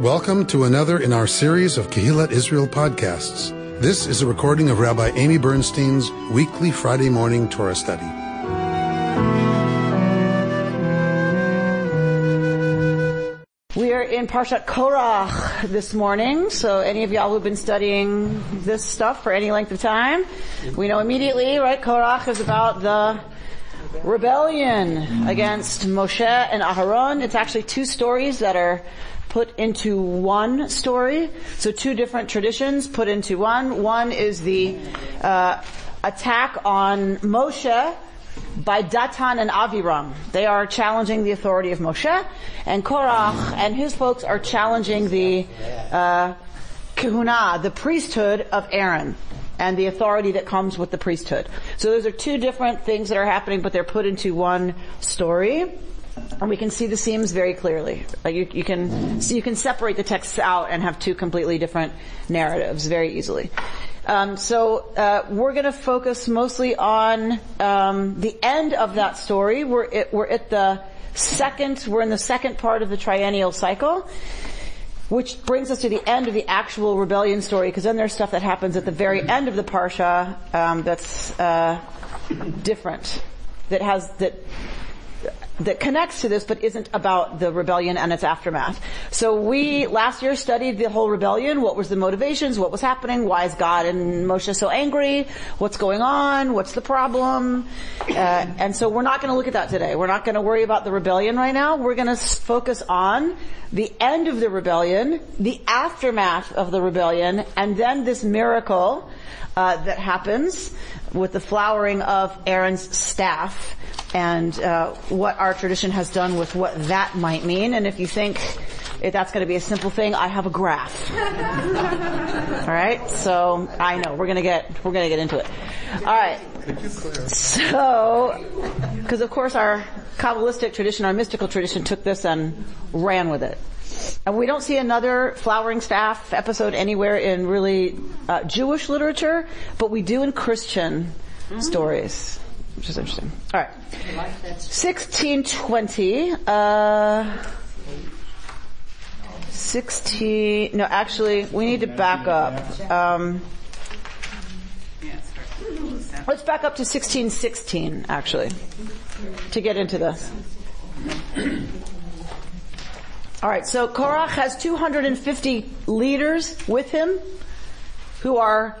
Welcome to another in our series of Kehillat Israel podcasts. This is a recording of Rabbi Amy Bernstein's weekly Friday morning Torah study. We are in Parshat Korach this morning, so any of y'all who've been studying this stuff for any length of time, we know immediately, right? Korach is about the rebellion against Moshe and Aharon. It's actually two stories that are put into one story. So two different traditions put into one. One is the attack on Moshe by Dathan and Abiram. They are challenging the authority of Moshe, and Korach and his folks are challenging the Kehunah, the priesthood of Aaron, and the authority that comes with the priesthood. So those are two different things that are happening, but they're put into one story. And we can see the seams very clearly. Like you can separate the texts out and have two completely different narratives very easily. We're going to focus mostly on the end of that story. We're in the second part of the triennial cycle, which brings us to the end of the actual rebellion story, because then there's stuff that happens at the very end of the parsha that's different, that connects to this, but isn't about the rebellion and its aftermath. So we, last year, studied the whole rebellion. What was the motivations? What was happening? Why is God and Moshe so angry? What's going on? What's the problem? And so we're not going to look at that today. We're not going to worry about the rebellion right now. We're going to focus on the end of the rebellion, the aftermath of the rebellion, and then this miracle that happens with the flowering of Aaron's staff, and what our tradition has done with what that might mean. And if you think if that's going to be a simple thing, I have a graph. All right, so I know we're going to get into it. All right, so because of course our Kabbalistic tradition, our mystical tradition, took this and ran with it. And we don't see another flowering staff episode anywhere in really Jewish literature, but we do in Christian stories, which is interesting. All right. 1620. No, actually, we need to back up. Let's back up to 1616, actually, to get into this. All right, so Korach has 250 leaders with him who are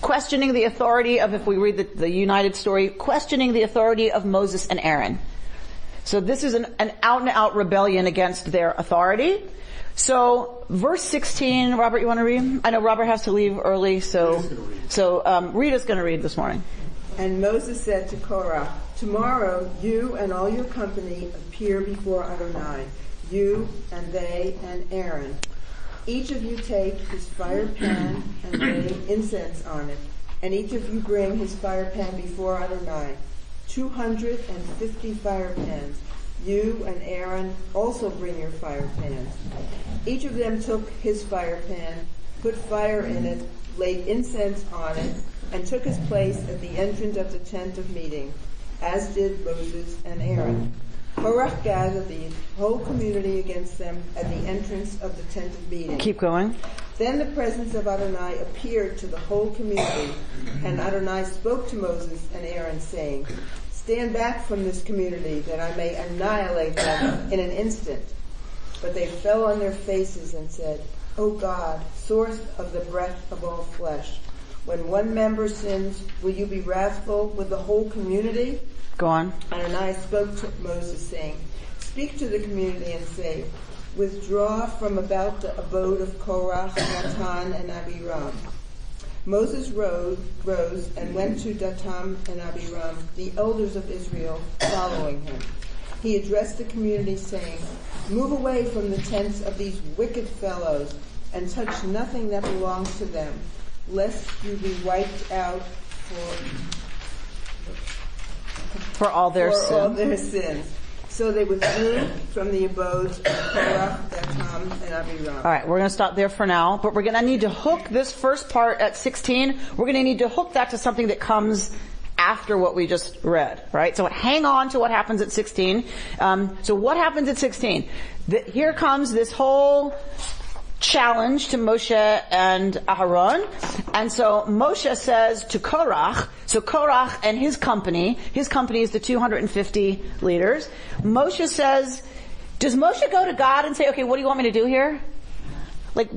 questioning the authority of, if we read the united story, questioning the authority of Moses and Aaron. So this is an out-and-out rebellion against their authority. So verse 16, Robert, you want to read? I know Robert has to leave early, so Rita's going to read this morning. And Moses said to Korach, "Tomorrow you and all your company appear before Adonai, you and they and Aaron. Each of you take his fire pan and lay incense on it, and each of you bring his fire pan before Adonai, 250 fire pans. You and Aaron also bring your fire pans." Each of them took his fire pan, put fire in it, laid incense on it, and took his place at the entrance of the tent of meeting, as did Moses and Aaron. Korach gathered the whole community against them at the entrance of the tent of meeting. Keep going. Then the presence of Adonai appeared to the whole community, and Adonai spoke to Moses and Aaron, saying, "Stand back from this community, that I may annihilate them in an instant." But they fell on their faces and said, "O God, source of the breath of all flesh, when one member sins, will you be wrathful with the whole community?" Go on. Adonai spoke to Moses, saying, "Speak to the community and say, 'Withdraw from about the abode of Korach, Dathan, and Abiram.'" Moses rose and went to Dathan and Abiram, the elders of Israel, following him. He addressed the community, saying, "Move away from the tents of these wicked fellows and touch nothing that belongs to them, lest you be wiped out for all their sins. So they withdrew from the abodes of Korach, Dathan, and Abiram. All right, we're going to stop there for now, but we're going to need to hook this first part at 16. We're going to need to hook that to something that comes after what we just read, right? So hang on to what happens at 16. So what happens at 16? Here comes this whole challenge to Moshe and Aharon. And so Moshe says to Korach, so Korach and his company is the 250 leaders. Moshe says, does Moshe go to God and say, okay, what do you want me to do here? Like,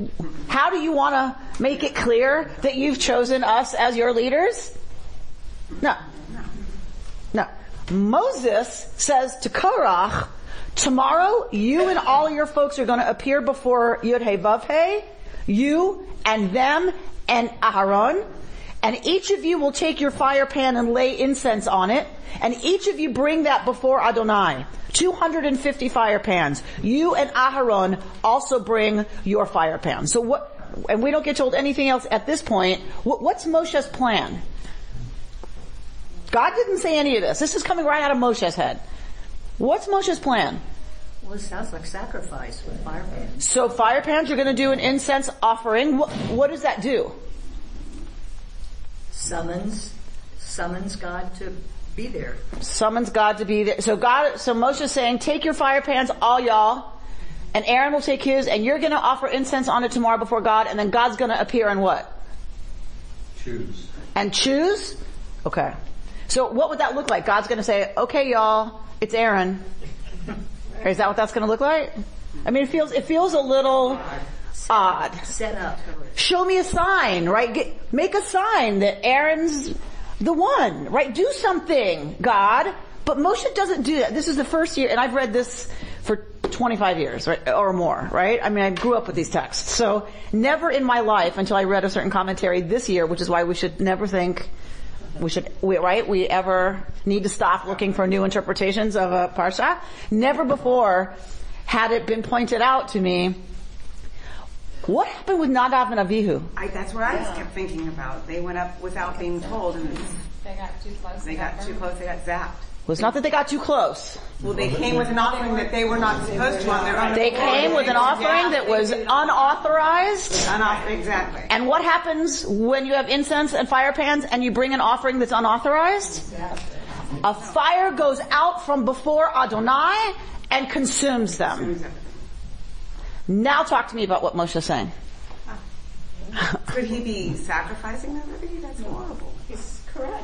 how do you want to make it clear that you've chosen us as your leaders? No. Moses says to Korach, tomorrow you and all your folks are going to appear before Yudhei Vavhei, you and them and Aharon, and each of you will take your fire pan and lay incense on it, and each of you bring that before Adonai. 250 fire pans. You and Aharon also bring your fire pans. So what, and we don't get told anything else at this point. What's Moshe's plan? God didn't say any of this. This is coming right out of Moshe's head. What's Moshe's plan? Well, it sounds like sacrifice with fire pans. So fire pans, you're going to do an incense offering. What does that do? Summons God to be there. Summons God to be there. So Moshe's saying, take your fire pans, all y'all, and Aaron will take his, and you're going to offer incense on it tomorrow before God, and then God's going to appear and what? Choose. And choose? Okay. So what would that look like? God's going to say, okay, y'all, it's Aaron. Or is that what that's going to look like? I mean, it feels a little odd. Set up. Show me a sign, right? Make a sign that Aaron's the one, right? Do something, God. But Moshe doesn't do that. This is the first year, and I've read this for 25 years, right, or more, right? I mean, I grew up with these texts. So never in my life until I read a certain commentary this year, which is why we should never think we ever need to stop looking for new interpretations of a parsha. Never before had it been pointed out to me. What happened with Nadav and Abihu? That's what I kept thinking about. They went up without being told, and they got too close. They got zapped. Well, it's not that they got too close. Well, they came with an offering that they were not supposed to on their own. They came with an offering that was unauthorized. Exactly. And what happens when you have incense and fire pans and you bring an offering that's unauthorized? Exactly. A fire goes out from before Adonai and consumes them. Now talk to me about what Moshe's saying. Could he be sacrificing them? That's horrible. He's correct.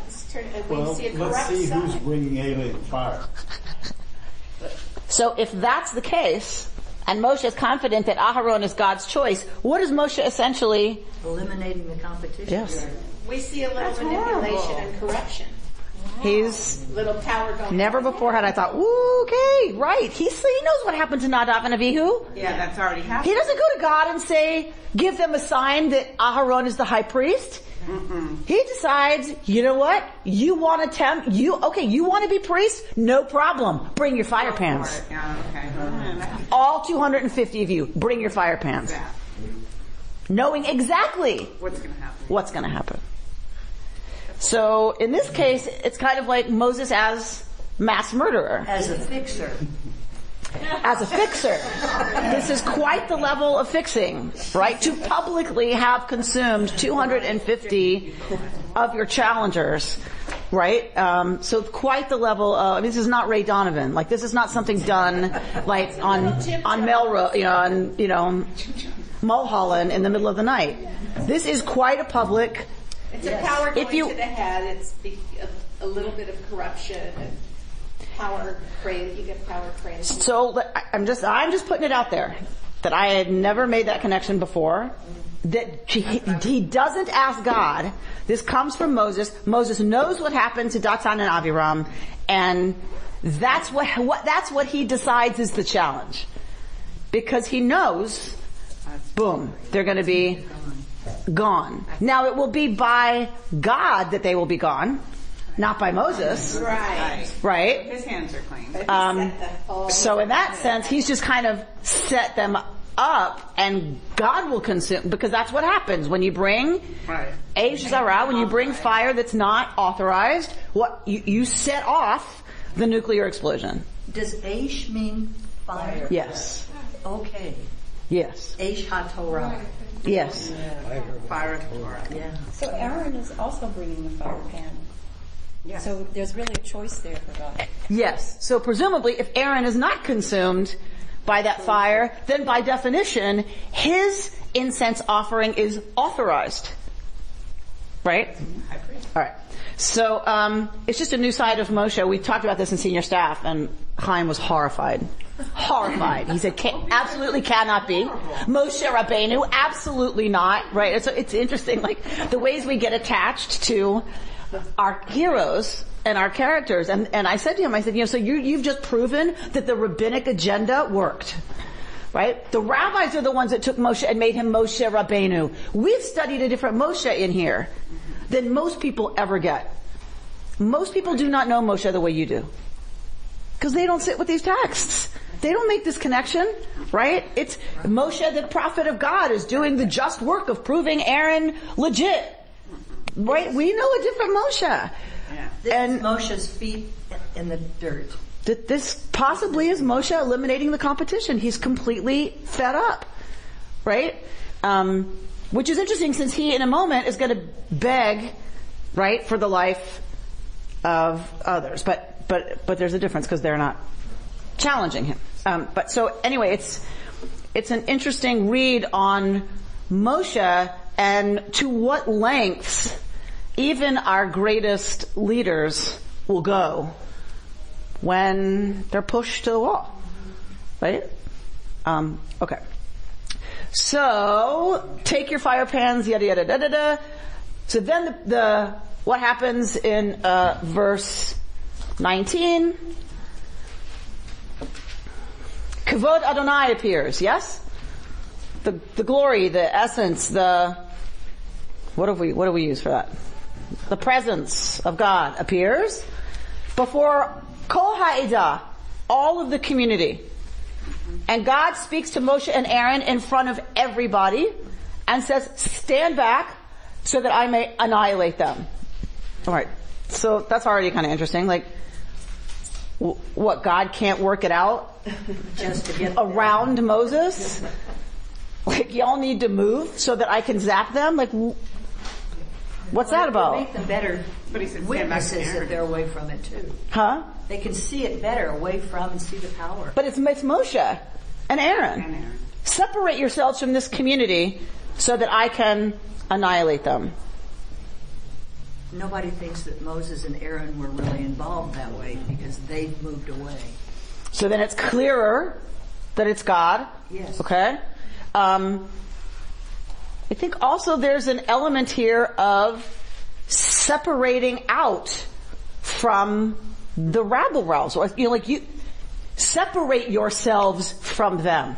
Let's see who's bringing alien fire. So if that's the case, and Moshe is confident that Aharon is God's choice, what is Moshe essentially? Eliminating the competition. Yes. We see a little that's manipulation horrible. And corruption. He's little power going. Never before had I thought, ooh, okay, right. He knows what happened to Nadav and Abihu. Yeah, that's already happened. He doesn't go to God and say, give them a sign that Aharon is the high priest. Mm-mm. He decides, you know what? You want to you want to be priest? No problem. Bring your fire pans. Yeah, okay. Mm-hmm. All 250 of you, bring your fire pans. Yeah. Knowing exactly what's going to happen. So in this case, it's kind of like Moses as mass murderer. As a fixer. As a fixer. This is quite the level of fixing, right? To publicly have consumed 250 of your challengers, right? So quite the level of, I mean, this is not Ray Donovan. Like, this is not something done, like, on Melrose, on Mulholland in the middle of the night. This is quite a public. It's a power going to the head. It's a little bit of corruption and power crazy. You get power crazy. So I'm just putting it out there that I had never made that connection before. That he doesn't ask God. This comes from Moses. Moses knows what happened to Dathan and Abiram, and that's what he decides is the challenge, because he knows, boom, they're going to be gone. Now it will be by God that they will be gone, not by Moses. Right. His hands are clean. So in that sense, he's just kind of set them up, and God will consume, because that's what happens when you bring fire that's not authorized. What you set off the nuclear explosion. Does Aish mean fire? Yes. Okay. Yes. Aish HaTorah. Yes. Fire Torah. Yeah. So Aaron is also bringing the fire pan. Yeah. So there's really a choice there for God. Yes. So presumably, if Aaron is not consumed by that fire, then by definition, his incense offering is authorized. Right? I agree. All right. So it's just a new side of Moshe. We talked about this in senior staff, and Chaim was horrified. Horrified. He said, absolutely cannot be. Moshe Rabbeinu, absolutely not. Right? It's interesting, like, the ways we get attached to our heroes and our characters. And I said to him, so you've just proven that the rabbinic agenda worked. Right? The rabbis are the ones that took Moshe and made him Moshe Rabbeinu. We've studied a different Moshe in here than most people ever get. Most people do not know Moshe the way you do. Because they don't sit with these texts. They don't make this connection, right? It's Moshe, the prophet of God, is doing the just work of proving Aaron legit. Right? Yes. We know a different Moshe. Yeah. This is Moshe's feet in the dirt. This possibly is Moshe eliminating the competition. He's completely fed up. Right? Which is interesting, since he, in a moment, is going to beg, right, for the life of others. But there's a difference because they're not challenging him. But so anyway, it's an interesting read on Moshe and to what lengths even our greatest leaders will go when they're pushed to the wall, right? Okay. So, take your fire pans, yada, yada, da, da, da. So then what happens in, verse 19? Kavod Adonai appears, yes? The glory, the essence, what do we use for that? The presence of God appears before Kol Ha'idah, all of the community. And God speaks to Moshe and Aaron in front of everybody and says, stand back so that I may annihilate them. Alright, so that's already kind of interesting. Like, what, God can't work it out just to get around them. Moses? Like, y'all need to move so that I can zap them? Like, what's that about? Make them better. But he said, witnesses that they're away from it too. Huh? They can see it better away from and see the power. But it's Moshe and Aaron. Separate yourselves from this community so that I can annihilate them. Nobody thinks that Moses and Aaron were really involved that way because they've moved away. So then it's clearer that it's God. Yes. Okay. I think also there's an element here of separating out from the rabble-rousal. You know, like, you separate yourselves from them.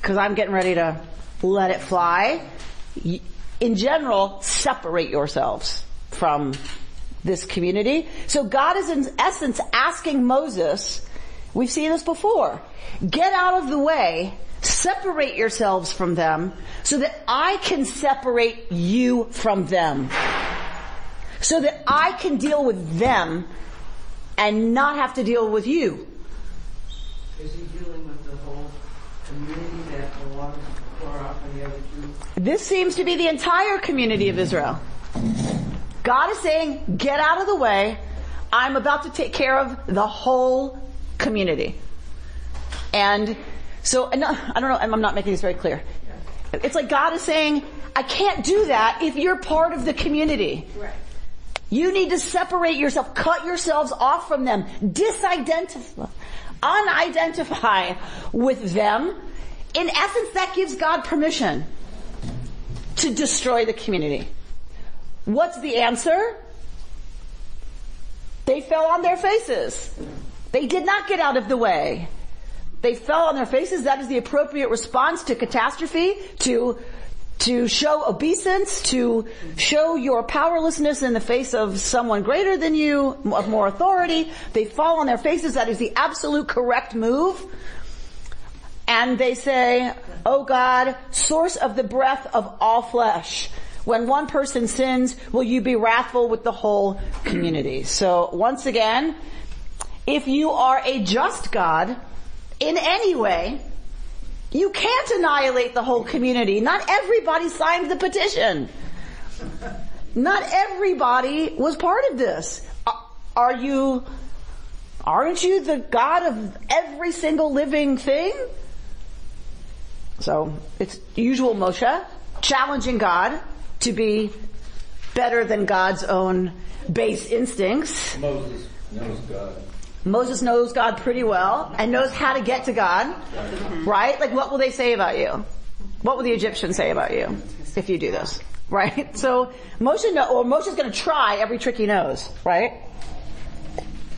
Because I'm getting ready to let it fly. In general, separate yourselves from this community. So God is in essence asking Moses, we've seen this before, get out of the way, separate yourselves from them so that I can separate you from them. So that I can deal with them and not have to deal with you. Is he dealing with the whole community that belongs to Korach and the other two? This seems to be the entire community of Israel. God is saying, get out of the way. I'm about to take care of the whole community. And so, I don't know, I'm not making this very clear. It's like God is saying, I can't do that if you're part of the community. Right. You need to separate yourself, cut yourselves off from them, unidentify with them. In essence, that gives God permission to destroy the community. What's the answer? They fell on their faces. They did not get out of the way. They fell on their faces. That is the appropriate response to catastrophe, to show obeisance, to show your powerlessness in the face of someone greater than you, of more authority. They fall on their faces. That is the absolute correct move. And they say, oh God, source of the breath of all flesh. When one person sins, will you be wrathful with the whole community? So once again, if you are a just God in any way, you can't annihilate the whole community. Not everybody signed the petition. Not everybody was part of this. Aren't you the God of every single living thing? So it's usual Moshe challenging God to be better than God's own base instincts. Moses knows God. Moses knows God pretty well and knows how to get to God, right? Like, what will they say about you? What will the Egyptians say about you if you do this, right? So Moshe's going to try every trick he knows, right?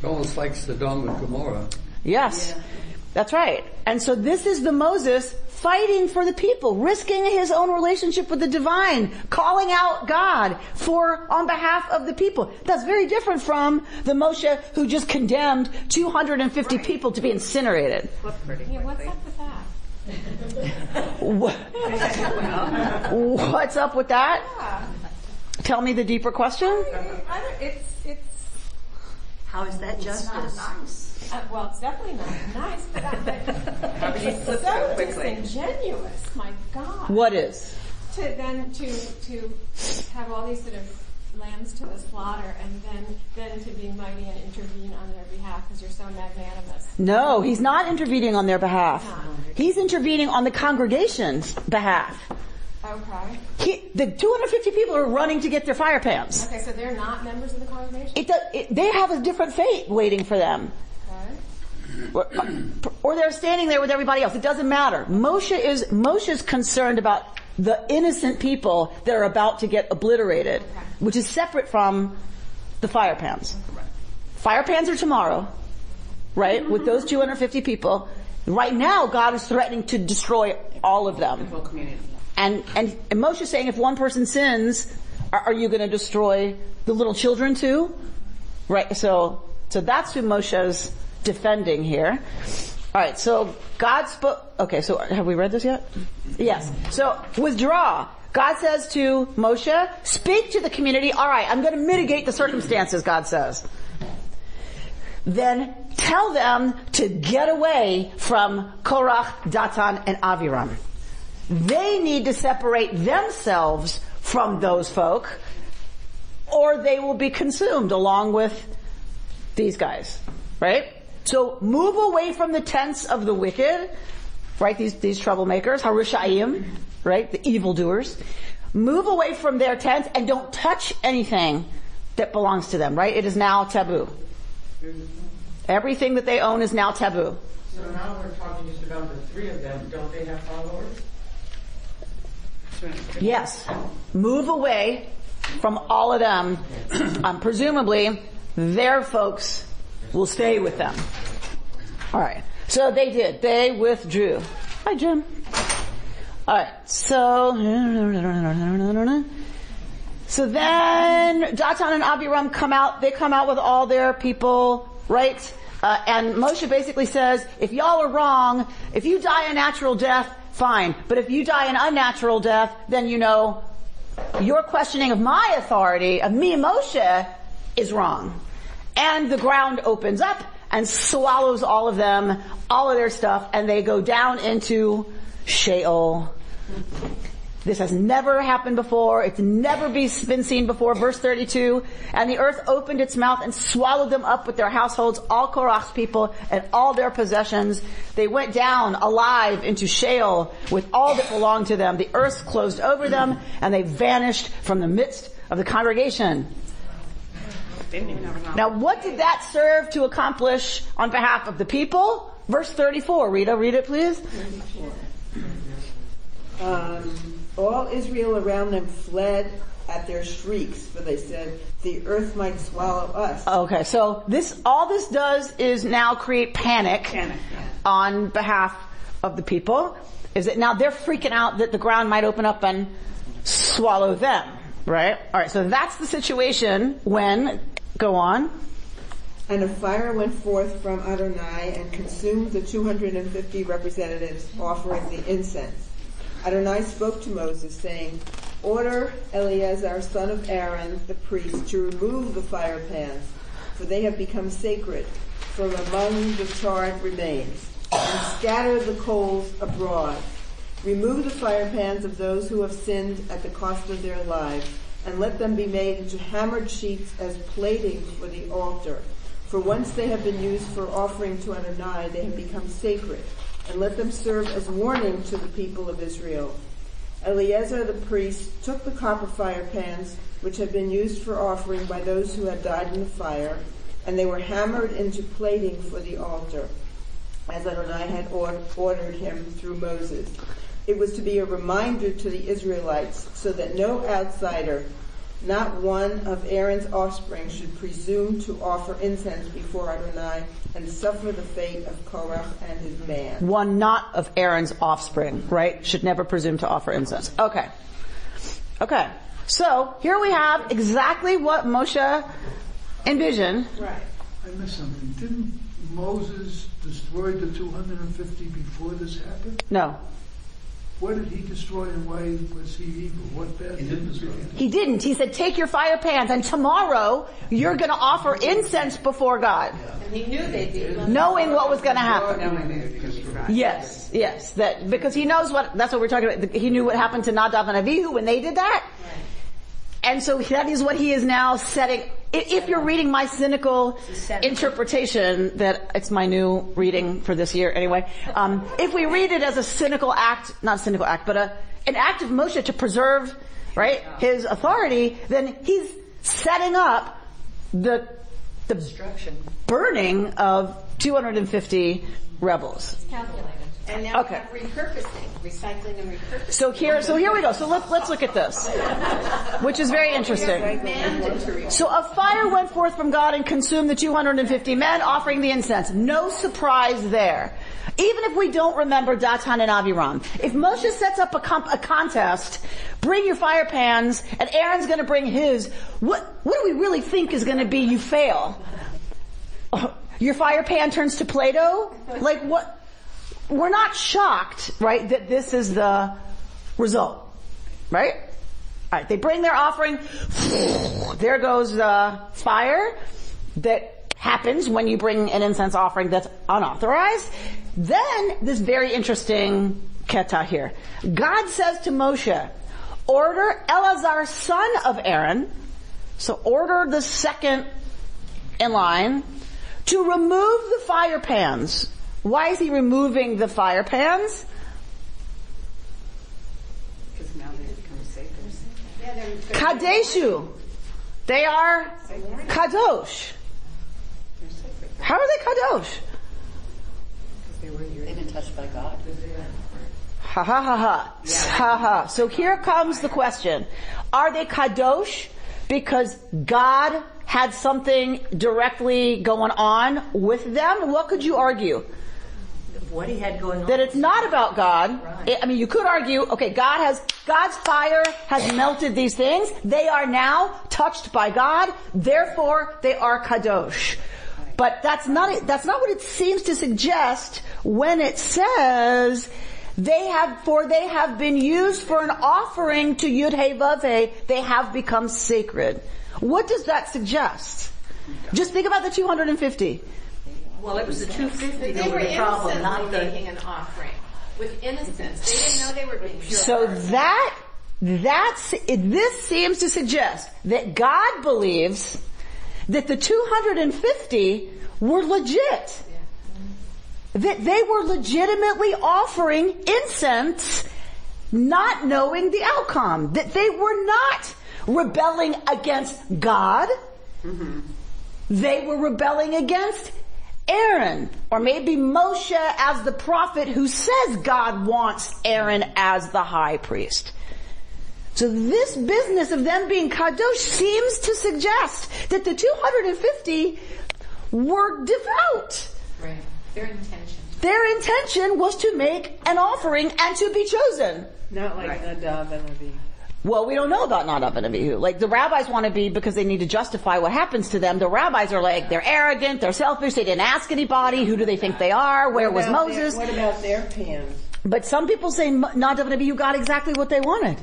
Almost like Sodom and Gomorrah. Yes, yeah. That's right. And so this is the Moses fighting for the people, risking his own relationship with the divine, calling out God on behalf of the people. That's very different from the Moshe who just condemned 250 people to be incinerated. What's up with that? What's up with that? Yeah. Tell me the deeper question. How is that justice? Not nice. It's definitely not nice, but it's so disingenuous. My God! What is? To have all these sort of lambs to the slaughter, and then to be mighty and intervene on their behalf because you're so magnanimous. No, he's not intervening on their behalf. He's intervening on the congregation's behalf. Okay. The 250 people are running to get their fire pans. Okay, so they're not members of the congregation? They have a different fate waiting for them. Okay. Or they're standing there with everybody else. It doesn't matter. Moshe's concerned about the innocent people that are about to get obliterated, okay, which is separate from the fire pans. Okay. Fire pans are tomorrow, right, with those 250 people. Right now, God is threatening to destroy all of them. The whole community. And Moshe is saying, if one person sins, are you going to destroy the little children too? Right? So that's who Moshe's defending here. All right. So God spoke. Okay. So have we read this yet? Yes. So withdraw. God says to Moshe, speak to the community. All right. I'm going to mitigate the circumstances. God says. Then tell them to get away from Korach, Dathan, and Abiram. They need to separate themselves from those folk, or they will be consumed along with these guys, right? So move away from the tents of the wicked, right? These troublemakers, Harishayim, right? The evildoers. Move away from their tents and don't touch anything that belongs to them, right? It is now taboo. Everything that they own is now taboo. So now we're talking just about the three of them. Don't they have followers? Yes. Move away from all of them. Presumably, their folks will stay with them. All right. So they did. They withdrew. Hi, Jim. All right. So then Dathan and Abiram come out. They come out with all their people, right? And Moshe basically says, if y'all are wrong, if you die a natural death, fine, but if you die an unnatural death, then you know your questioning of my authority, of me, Moshe, is wrong. And the ground opens up and swallows all of them, all of their stuff, and they go down into Sheol. This has never happened before. It's never been seen before. Verse 32, and the earth opened its mouth and swallowed them up with their households, all Korach's people, and all their possessions. They went down alive into Sheol with all that belonged to them. The earth closed over them, and they vanished from the midst of the congregation. Now, what did that serve to accomplish on behalf of the people? Verse 34. Rita, read it, please. All Israel around them fled at their shrieks, for they said, the earth might swallow us. Okay, so all this does is now create panic on behalf of the people. Is that now they're freaking out that the ground might open up and swallow them, right? All right, so that's the situation when, go on. And a fire went forth from Adonai and consumed the 250 representatives offering the incense. Adonai spoke to Moses, saying, order Eliezer, son of Aaron, the priest, to remove the fire pans, for they have become sacred, from among the charred remains, and scatter the coals abroad. Remove the fire pans of those who have sinned at the cost of their lives, and let them be made into hammered sheets as plating for the altar. For once they have been used for offering to Adonai, they have become sacred. And let them serve as warning to the people of Israel. Eliezer the priest took the copper fire pans, which had been used for offering by those who had died in the fire, and they were hammered into plating for the altar, as Adonai had ordered him through Moses. It was to be a reminder to the Israelites, so that no outsider, not one of Aaron's offspring, should presume to offer incense before Adonai and suffer the fate of Korach and his man. One not of Aaron's offspring, right? Should never presume to offer incense. Okay. So here we have exactly what Moshe envisioned. Right. I missed something. Didn't Moses destroy the 250 before this happened? No. What did he destroy and why was he evil? What bad did he do? He didn't. He said, take your fire pans and tomorrow you're going to offer incense before God. Yeah. And he knew they did. Knowing what was going to happen. Yes. That, because he knows that's what we're talking about. He knew what happened to Nadav and Abihu when they did that. Right. And so that is what he is now setting. If you're reading my cynical interpretation, that it's my new reading for this year anyway, if we read it as a cynical act, not a cynical act, but an act of Moshe to preserve, right, his authority, then he's setting up the burning of 250 rebels. It's calculated. And now we have recycling and repurposing. So here we go. So let's look at this, which is very interesting. So a fire went forth from God and consumed the 250 men offering the incense. No surprise there. Even if we don't remember Dathan and Abiram, if Moshe sets up a contest, bring your fire pans, and Aaron's going to bring his, what do we really think is going to be? You fail. Your fire pan turns to Play-Doh. Like what? We're not shocked, right, that this is the result, right? All right, they bring their offering. There goes the fire that happens when you bring an incense offering that's unauthorized. Then, this very interesting keta here. God says to Moshe, order Eliezer, son of Aaron, so order the second in line, to remove the fire pans. Why is he removing the fire pans? Because now they become sacred. Yeah, Kadeshu. They are kadosh. How are they kadosh? Because they've been touched by God. Ha ha ha ha. Yeah. Ha ha. So here comes the question. Are they kadosh because God had something directly going on with them? What could you argue? What he had going on. That it's not about God. Right. You could argue, okay, God's fire has melted these things. They are now touched by God. Therefore, they are kadosh. Right. But that's not what it seems to suggest when it says they have been used for an offering to Yudhei Vavhei. They have become sacred. What does that suggest? Just think about the 250. Well, it was the 250 that were the problem, not the making an offering with innocence. They didn't know they were being pure. So this seems to suggest that God believes that the 250 were legit, that they were legitimately offering incense, not knowing the outcome, that they were not rebelling against God. Mm-hmm. They were rebelling against Aaron, or maybe Moshe as the prophet who says God wants Aaron as the high priest. So this business of them being kadosh seems to suggest that the 250 were devout. Right. Their intention was to make an offering and to be chosen. Not like Nadav and Abihu. Well, we don't know about Nadav and Abihu. Like, the rabbis want to be because they need to justify what happens to them. The rabbis are like, they're arrogant, they're selfish, they didn't ask anybody, who do they think they are, where was Moses? What about their pins? But some people say Nadav and Abihu got exactly what they wanted.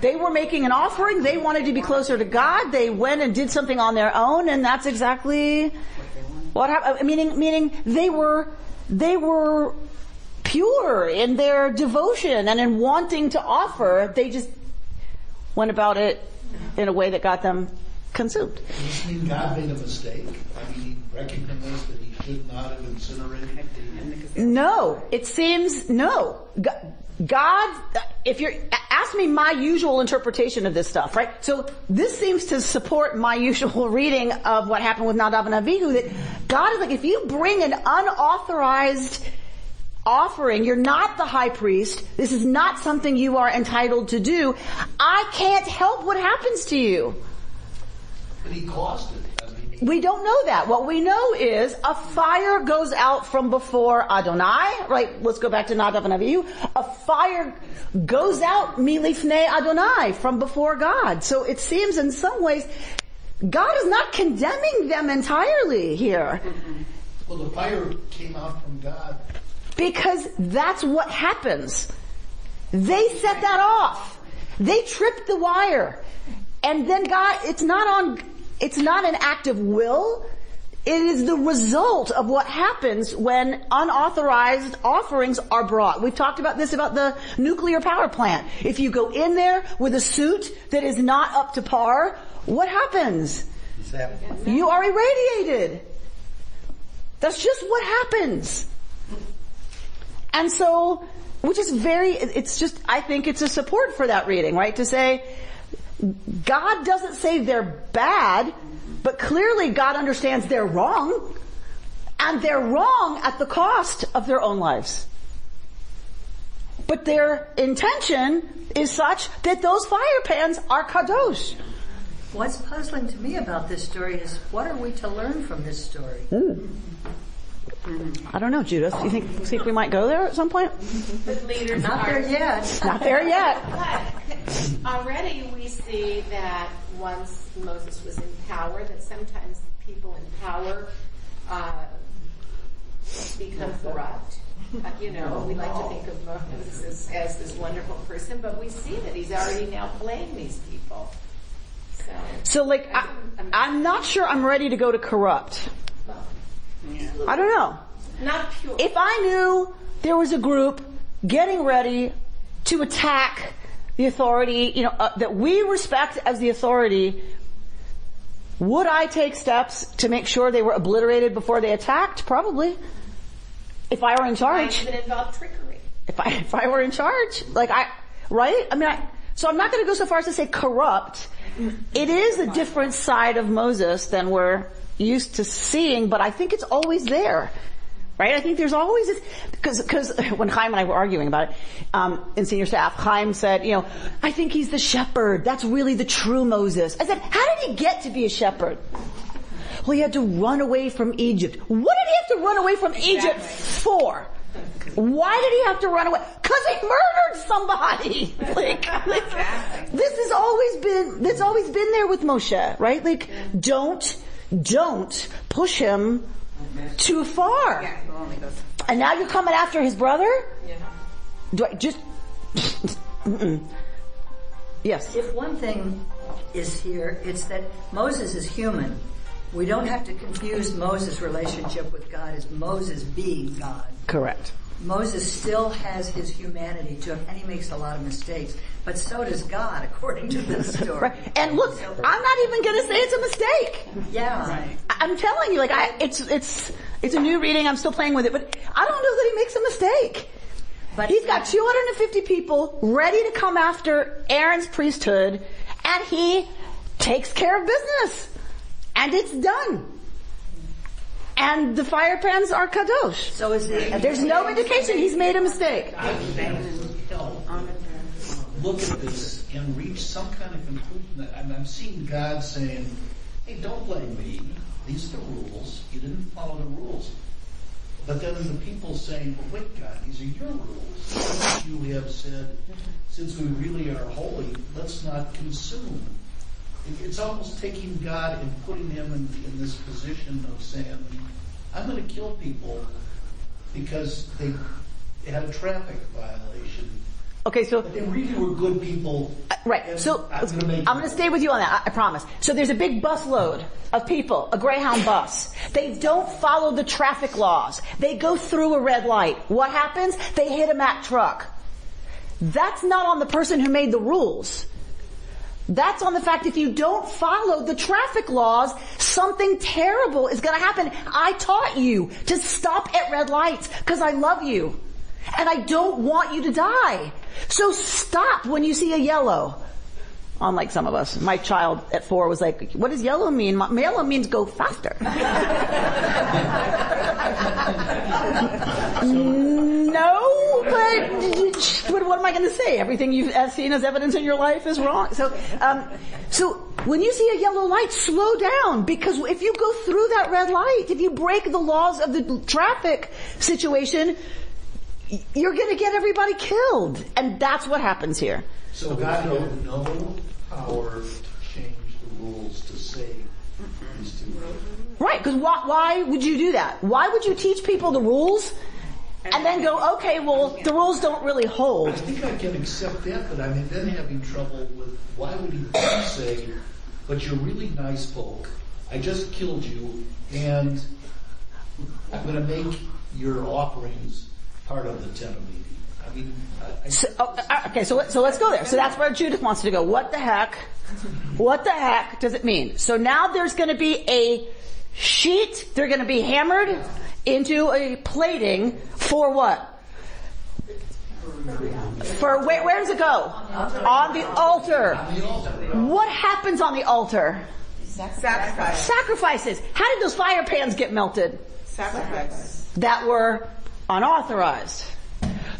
They were making an offering, they wanted to be closer to God, they went and did something on their own, and that's exactly what happened. Meaning they were pure in their devotion and in wanting to offer. They just went about it in a way that got them consumed. Do you think God made a mistake? I mean, he recognized that he should not have incinerated the... No, it seems, no. God, if you're, ask me my usual interpretation of this stuff, right? So this seems to support my usual reading of what happened with Nadav and Abihu, that God is like, if you bring an unauthorized offering, you're not the high priest, this is not something you are entitled to do, I can't help what happens to you. But he caused it. We don't know that. What we know is a fire goes out from before Adonai, right? Let's go back to Nadav and Abihu. A fire goes out milifnei Adonai, from before God. So it seems in some ways God is not condemning them entirely here. Well, the fire came out from God. Because that's what happens. They set that off. They tripped the wire. And then God, it's not an act of will. It is the result of what happens when unauthorized offerings are brought. We've talked about this about the nuclear power plant. If you go in there with a suit that is not up to par, what happens? You are irradiated. That's just what happens. And so, which is very, it's just, I think it's a support for that reading, right? To say, God doesn't say they're bad, but clearly God understands they're wrong, and they're wrong at the cost of their own lives. But their intention is such that those fire pans are kadosh. What's puzzling to me about this story is, what are we to learn from this story? Ooh. I don't know, Judith. Do you think we might go there at some point? But leaders not there yet. Not there yet. But already we see that once Moses was in power, that sometimes people in power become corrupt. You know, we like to think of Moses as this wonderful person, but we see that he's already now playing these people. So like, I'm not sure I'm ready to go to corrupt. I don't know. Not pure. If I knew there was a group getting ready to attack the authority, you know, that we respect as the authority, would I take steps to make sure they were obliterated before they attacked? Probably. If I were in charge. It might even involve trickery. If I were in charge, like I, right? I mean, so I'm not going to go so far as to say corrupt. It is a different side of Moses than we're used to seeing, but I think it's always there, right? I think there's always this, because when Chaim and I were arguing about it, in senior staff, Chaim said, you know, I think he's the shepherd. That's really the true Moses. I said, how did he get to be a shepherd? Well, he had to run away from Egypt. What did he have to run away from Egypt for? Why did he have to run away? Because he murdered somebody. Like, this has always been there with Moshe, right? Like, don't push him too far. Yeah, and now you're coming after his brother? Yeah. Do I just... Yes. If one thing is here, it's that Moses is human. We don't have to confuse Moses' relationship with God as Moses being God. Correct. Moses still has his humanity to him, and he makes a lot of mistakes. But so does God, according to this story. Right. And look, I'm not even going to say it's a mistake. Yeah, right. I'm telling you, like, it's a new reading. I'm still playing with it, but I don't know that he makes a mistake. But he's got 250 people ready to come after Aaron's priesthood, and he takes care of business, and it's done. And the fire pans are kadosh. So is it? There's no indication he's made a mistake. I would help look at this and reach some kind of conclusion. I'm seeing God saying, "Hey, don't blame me. These are the rules. You didn't follow the rules." But then the people saying, "But wait, God, these are your rules. Since you have said, since we really are holy, let's not consume." It's almost taking God and putting him in this position of saying, I'm going to kill people because they had a traffic violation. Okay, so... But they really were good people. Right, so I'm going to stay with you on that, I promise. So there's a big bus load of people, a Greyhound bus. They don't follow the traffic laws. They go through a red light. What happens? They hit a Mack truck. That's not on the person who made the rules. That's on the fact if you don't follow the traffic laws, something terrible is going to happen. I taught you to stop at red lights because I love you. And I don't want you to die. So stop when you see a yellow. Unlike some of us. My child at 4 was like, what does yellow mean? Yellow means go faster. No, but what am I going to say? Everything you've seen as evidence in your life is wrong. So when you see a yellow light, slow down, because if you go through that red light, if you break the laws of the traffic situation, you're going to get everybody killed. And that's what happens here. So God had no power to change the rules to save these two. Right, because why would you do that? Why would you teach people the rules and then go, okay, well, the rules don't really hold? I think I can accept that, but I'm then having trouble with why would he say, but you're really nice folk, I just killed you, and I'm going to make your offerings part of the tent of meeting. So let's go there. So that's where Judith wants to go. What the heck? What the heck does it mean? So now there's going to be a sheet. They're going to be hammered into a plating for what? For where does it go? On the altar. What happens on the altar? Sacrifices. How did those fire pans get melted? Sacrifices that were unauthorized.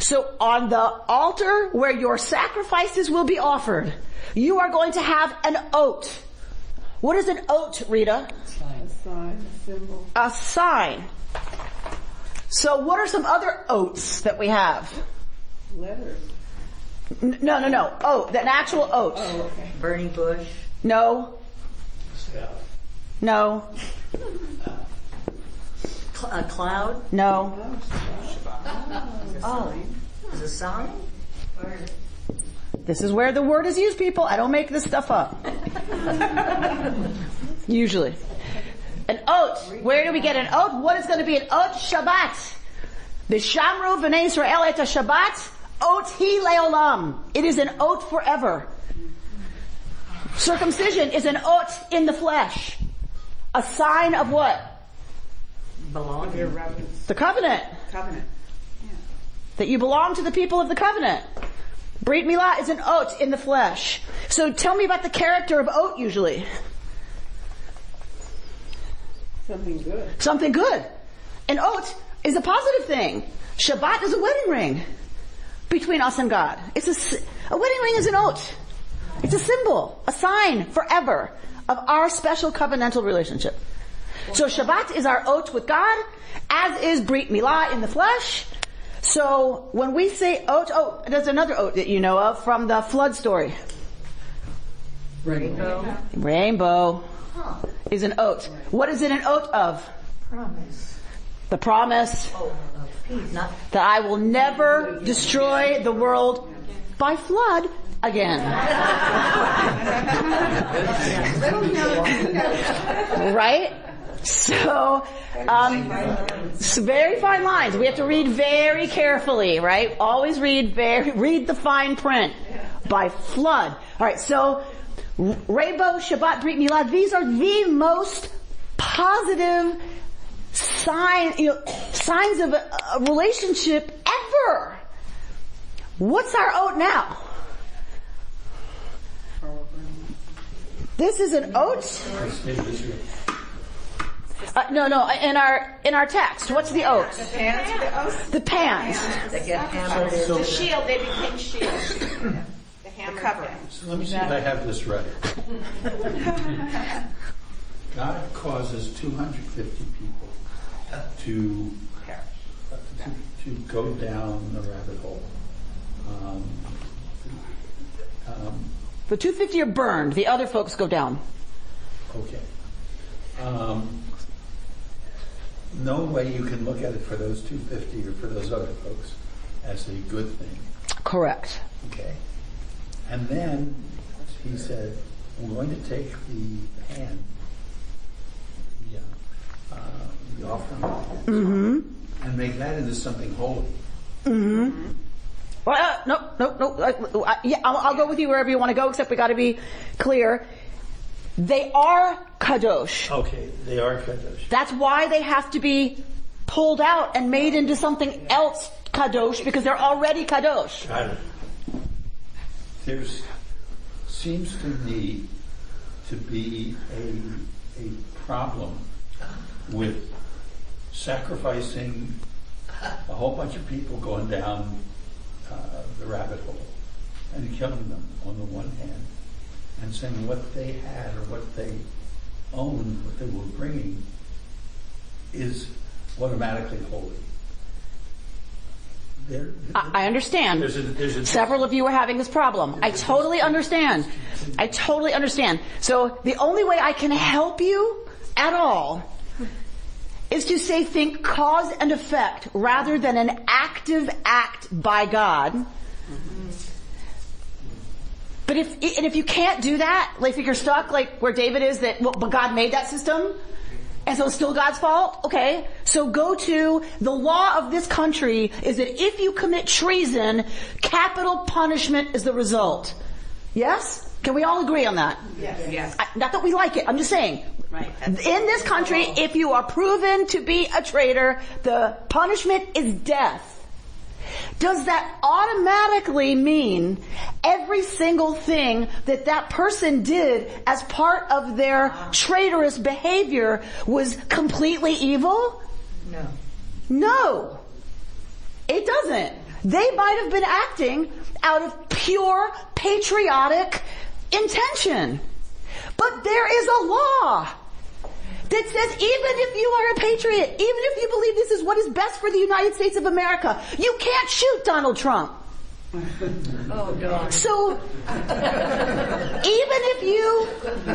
So on the altar where your sacrifices will be offered, you are going to have an oat. What is an oat, Rita? A sign, a symbol. A sign. So what are some other oats that we have? Letters. No. Oh, an actual oat. Oh, okay. Burning bush. No. Staff. No. A cloud? No. Oh, is it a sign? This is where the word is used, people. I don't make this stuff up. Usually. An oat. Where do we get an oat? What is going to be an oat? Shabbat. Bishamru v'nei Yisrael et ha-Shabbat. Oat hi le'olam. It is an oat forever. Circumcision is an oat in the flesh. A sign of what? Belong to the covenant. Yeah. That you belong to the people of the covenant. Brit milah is an oat in the flesh. So tell me about the character of oat usually. Something good. An oat is a positive thing. Shabbat is a wedding ring between us and God. A wedding ring is an oat. It's a symbol, a sign forever of our special covenantal relationship. So Shabbat is our oath with God, as is Brit Milah in the flesh. So when we say oath, there's another oath that you know of from the flood story. Rainbow is an oath. What is it an oath of? Promise. The promise that I will never destroy the world by flood again. Right? So, very fine lines. We have to read very carefully, right? Always read the fine print. By flood. Alright, so, Rainbow, Shabbat, Brit Milah, these are the most positive signs of a relationship ever. What's our oat now? This is an oat? No. In our text, what's the oat? The pans. They get hammered. The shield. They became shields. The hammer cover. So let me see if I have this right. God causes 250 people to go down the rabbit hole. The 250 are burned. The other folks go down. Okay. No way you can look at it for those 250 or for those other folks as a good thing. Correct. Okay. And then he said, we're going to take the pan, the offering, and make that into something holy. Mm-hmm. Well, no. I'll go with you wherever you want to go, except we got to be clear. They are kadosh. Okay, they are kadosh. That's why they have to be pulled out and made into something else kadosh, because they're already kadosh. Got it. There seems to me to be a problem with sacrificing a whole bunch of people going down the rabbit hole and killing them on the one hand, and saying what they had or what they owned, what they were bringing, is automatically holy. I understand. Several of you are having this problem. I totally understand. So the only way I can help you at all is to say think cause and effect rather than an active act by God. Mm-hmm. But if you can't do that, like if you're stuck like where David is, that well, but God made that system, and so it's still God's fault? Okay. So go to the law of this country is that if you commit treason, capital punishment is the result. Yes? Can we all agree on that? Yes. Not that we like it. I'm just saying. Right. In this country, if you are proven to be a traitor, the punishment is death. Does that automatically mean every single thing that person did as part of their traitorous behavior was completely evil? No. It doesn't. They might have been acting out of pure patriotic intention. But there is a law that says even if you are a patriot, even if you believe this is what is best for the United States of America, you can't shoot Donald Trump. Oh God. So, even if you,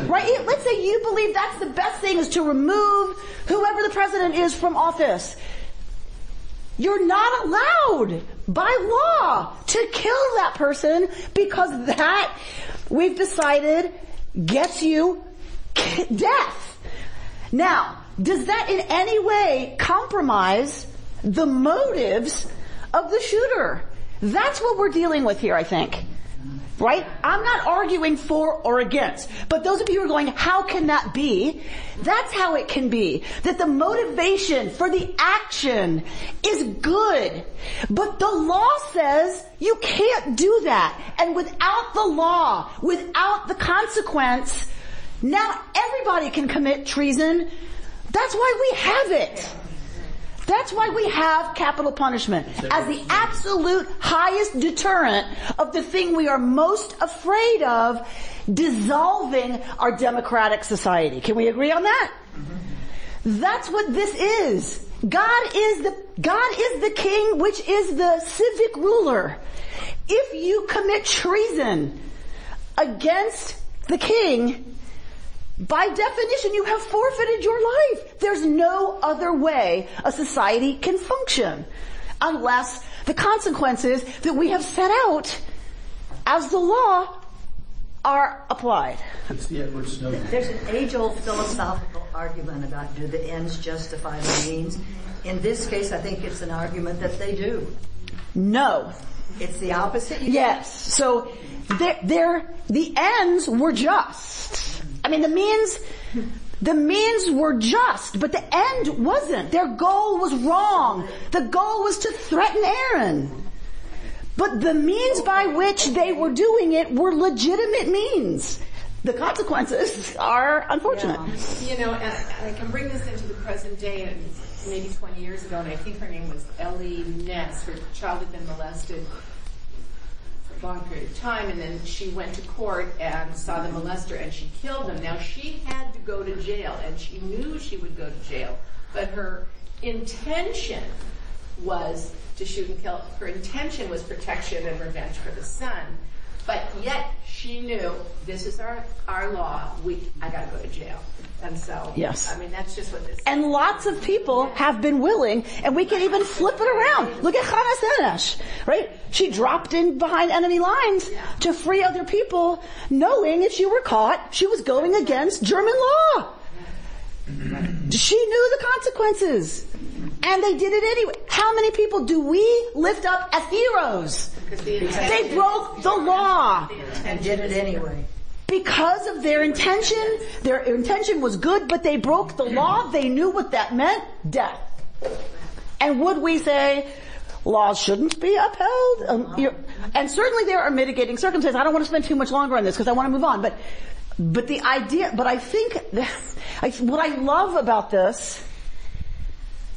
right, let's say you believe that's the best thing is to remove whoever the president is from office. You're not allowed by law to kill that person because that, we've decided, gets you death. Now, does that in any way compromise the motives of the shooter? That's what we're dealing with here, I think. Right? I'm not arguing for or against. But those of you who are going, how can that be? That's how it can be. That the motivation for the action is good. But the law says you can't do that. And without the law, without the consequence, now everybody can commit treason. That's why we have it. That's why we have capital punishment as the absolute highest deterrent of the thing we are most afraid of dissolving our democratic society. Can we agree on that? Mm-hmm. That's what this is. God is the king, which is the civic ruler. If you commit treason against the king, by definition, you have forfeited your life. There's no other way a society can function unless the consequences that we have set out as the law are applied. It's the Edward Snowden. There's an age-old philosophical argument about do the ends justify the means. In this case, I think it's an argument that they do. No. It's the opposite? Yes. So the ends were just. I mean, the means were just, but the end wasn't. Their goal was wrong. The goal was to threaten Aaron. But the means by which they were doing it were legitimate means. The consequences are unfortunate. Yeah. You know, and I can bring this into the present day, and maybe 20 years ago, and I think her name was Ellie Ness. Her child had been molested long period of time, and then she went to court and saw the molester and she killed him. Now she had to go to jail, and she knew she would go to jail, but her intention was to shoot and kill. Her intention was protection and revenge for the son, but yet she knew this is our law. I gotta go to jail. And so, yes. I mean, that's just what this is. And lots of people have been willing, and we can even flip it around. Look at Hannah Senesh, right? She dropped in behind enemy lines to free other people, knowing if she were caught, she was going against German law. She knew the consequences, and they did it anyway. How many people do we lift up as heroes? They broke the law. And did it anyway. Because of their intention was good, but they broke the law. They knew what that meant, death. And would we say, laws shouldn't be upheld? And certainly there are mitigating circumstances. I don't want to spend too much longer on this because I want to move on. But the idea, but I think, what I love about this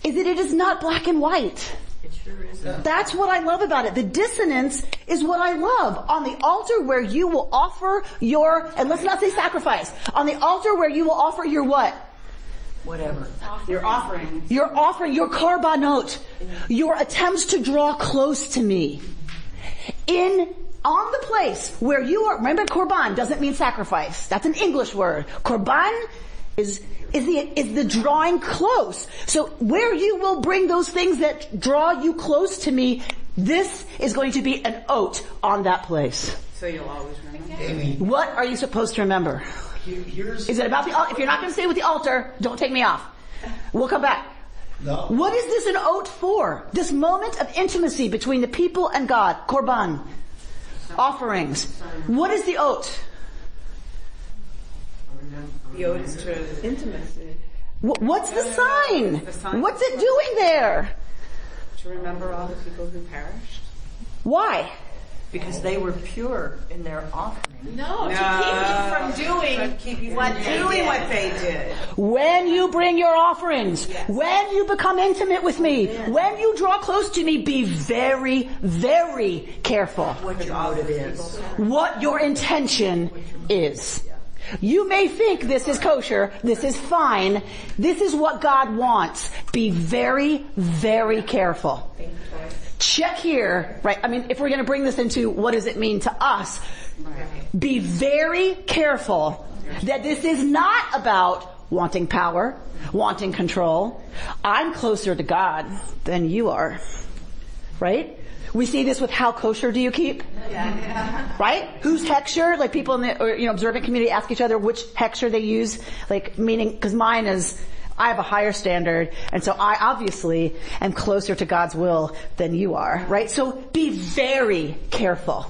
is that it is not black and white. It sure isn't. That's what I love about it. The dissonance is what I love. On the altar where you will offer your, and let's not say sacrifice, on the altar where you will offer your what? Whatever. Your offering. Your offering, your korbanot. Your attempts to draw close to me. On the place where you are, remember korban doesn't mean sacrifice. That's an English word. Korban is the drawing close. So where you will bring those things that draw you close to me, this is going to be an oat on that place. So you'll always remember. Amen. What are you supposed to remember? Is it about the altar? If you're not going to stay with the altar, don't take me off. We'll come back. No. What is this an oat for? This moment of intimacy between the people and God. Korban. Offerings. What is the oat? The oat is to intimacy. What's the sign? What's it doing there? To remember all the people who perished. Why? Because they were pure in their offering. No, to keep you from doing what they did. When you bring your offerings, yes. When you become intimate with me, yes. When you draw close to me, be very, very careful. What your motive is. What your intention is. You may think this is kosher, this is fine, this is what God wants. Be very, very careful. Check here, right? I mean, if we're going to bring this into what does it mean to us, be very careful that this is not about wanting power, wanting control. I'm closer to God than you are, right? We see this with how kosher do you keep? Yeah. Right? Who's Hechsher? Like people in the observant community ask each other which Hechsher they use. Like meaning, because mine is, I have a higher standard, and so I obviously am closer to God's will than you are. Right? So be very careful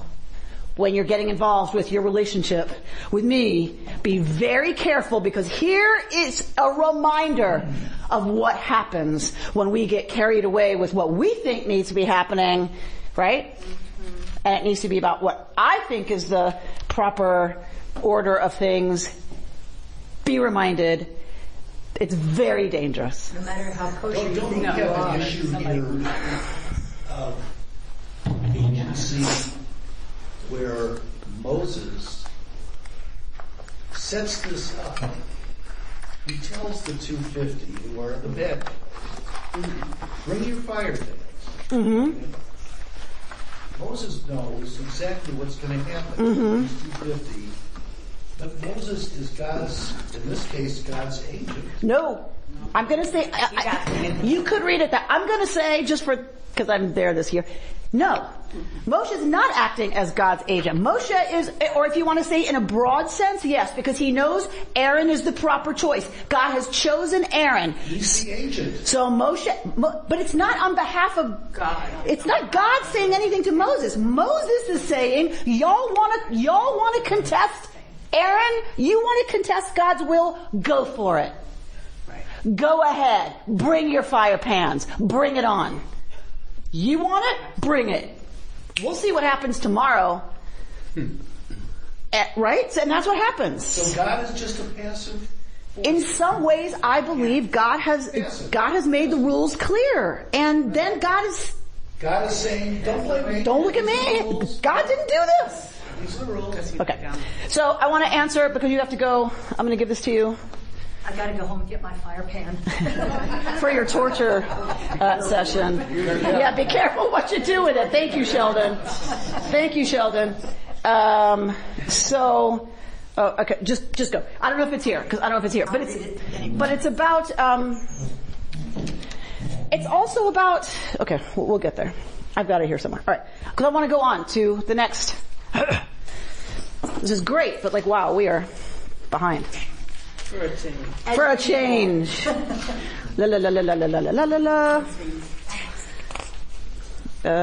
when you're getting involved with your relationship with me. Be very careful, because here is a reminder of what happens when we get carried away with what we think needs to be happening, right? And it needs to be about what I think is the proper order of things. Be reminded, it's very dangerous. No matter how kosher you think you are. Issue of agency, where Moses sets this up. He tells the 250 who are in the bed, bring your fire things. Mm-hmm. Moses knows exactly what's going to happen. Mm-hmm. These 250. But Moses is God's, in this case, God's agent. No. I'm going to say, you could read it that. I'm going to say, just for, because I'm there this year, no. Moshe is not acting as God's agent. Moshe is, or if you want to say in a broad sense, yes, because he knows Aaron is the proper choice. God has chosen Aaron. He's the agent. So Moshe, but it's not on behalf of God. It's not God saying anything to Moses. Moses is saying, y'all want to contest Aaron? You want to contest God's will? Go for it. Right. Go ahead. Bring your fire pans. Bring it on. You want it? Bring it. We'll see what happens tomorrow. Right? And that's what happens. So God is just a passive force. In some ways, I believe God has made the rules clear. And then God is saying, don't blame me. Don't look at me. God didn't do this. These are the rules. Okay. So I want to answer, because you have to go. I'm going to give this to you. I've got to go home and get my fire pan. For your torture session. Yeah, be careful what you do with it. Thank you, Sheldon. Okay, just go. I don't know if it's here, but it's about, it's also about, okay, we'll get there. I've got it here somewhere. All right, because I want to go on to the next. This is great, but like, wow, we are behind. For a change. La la la la la la la la la la. Okay,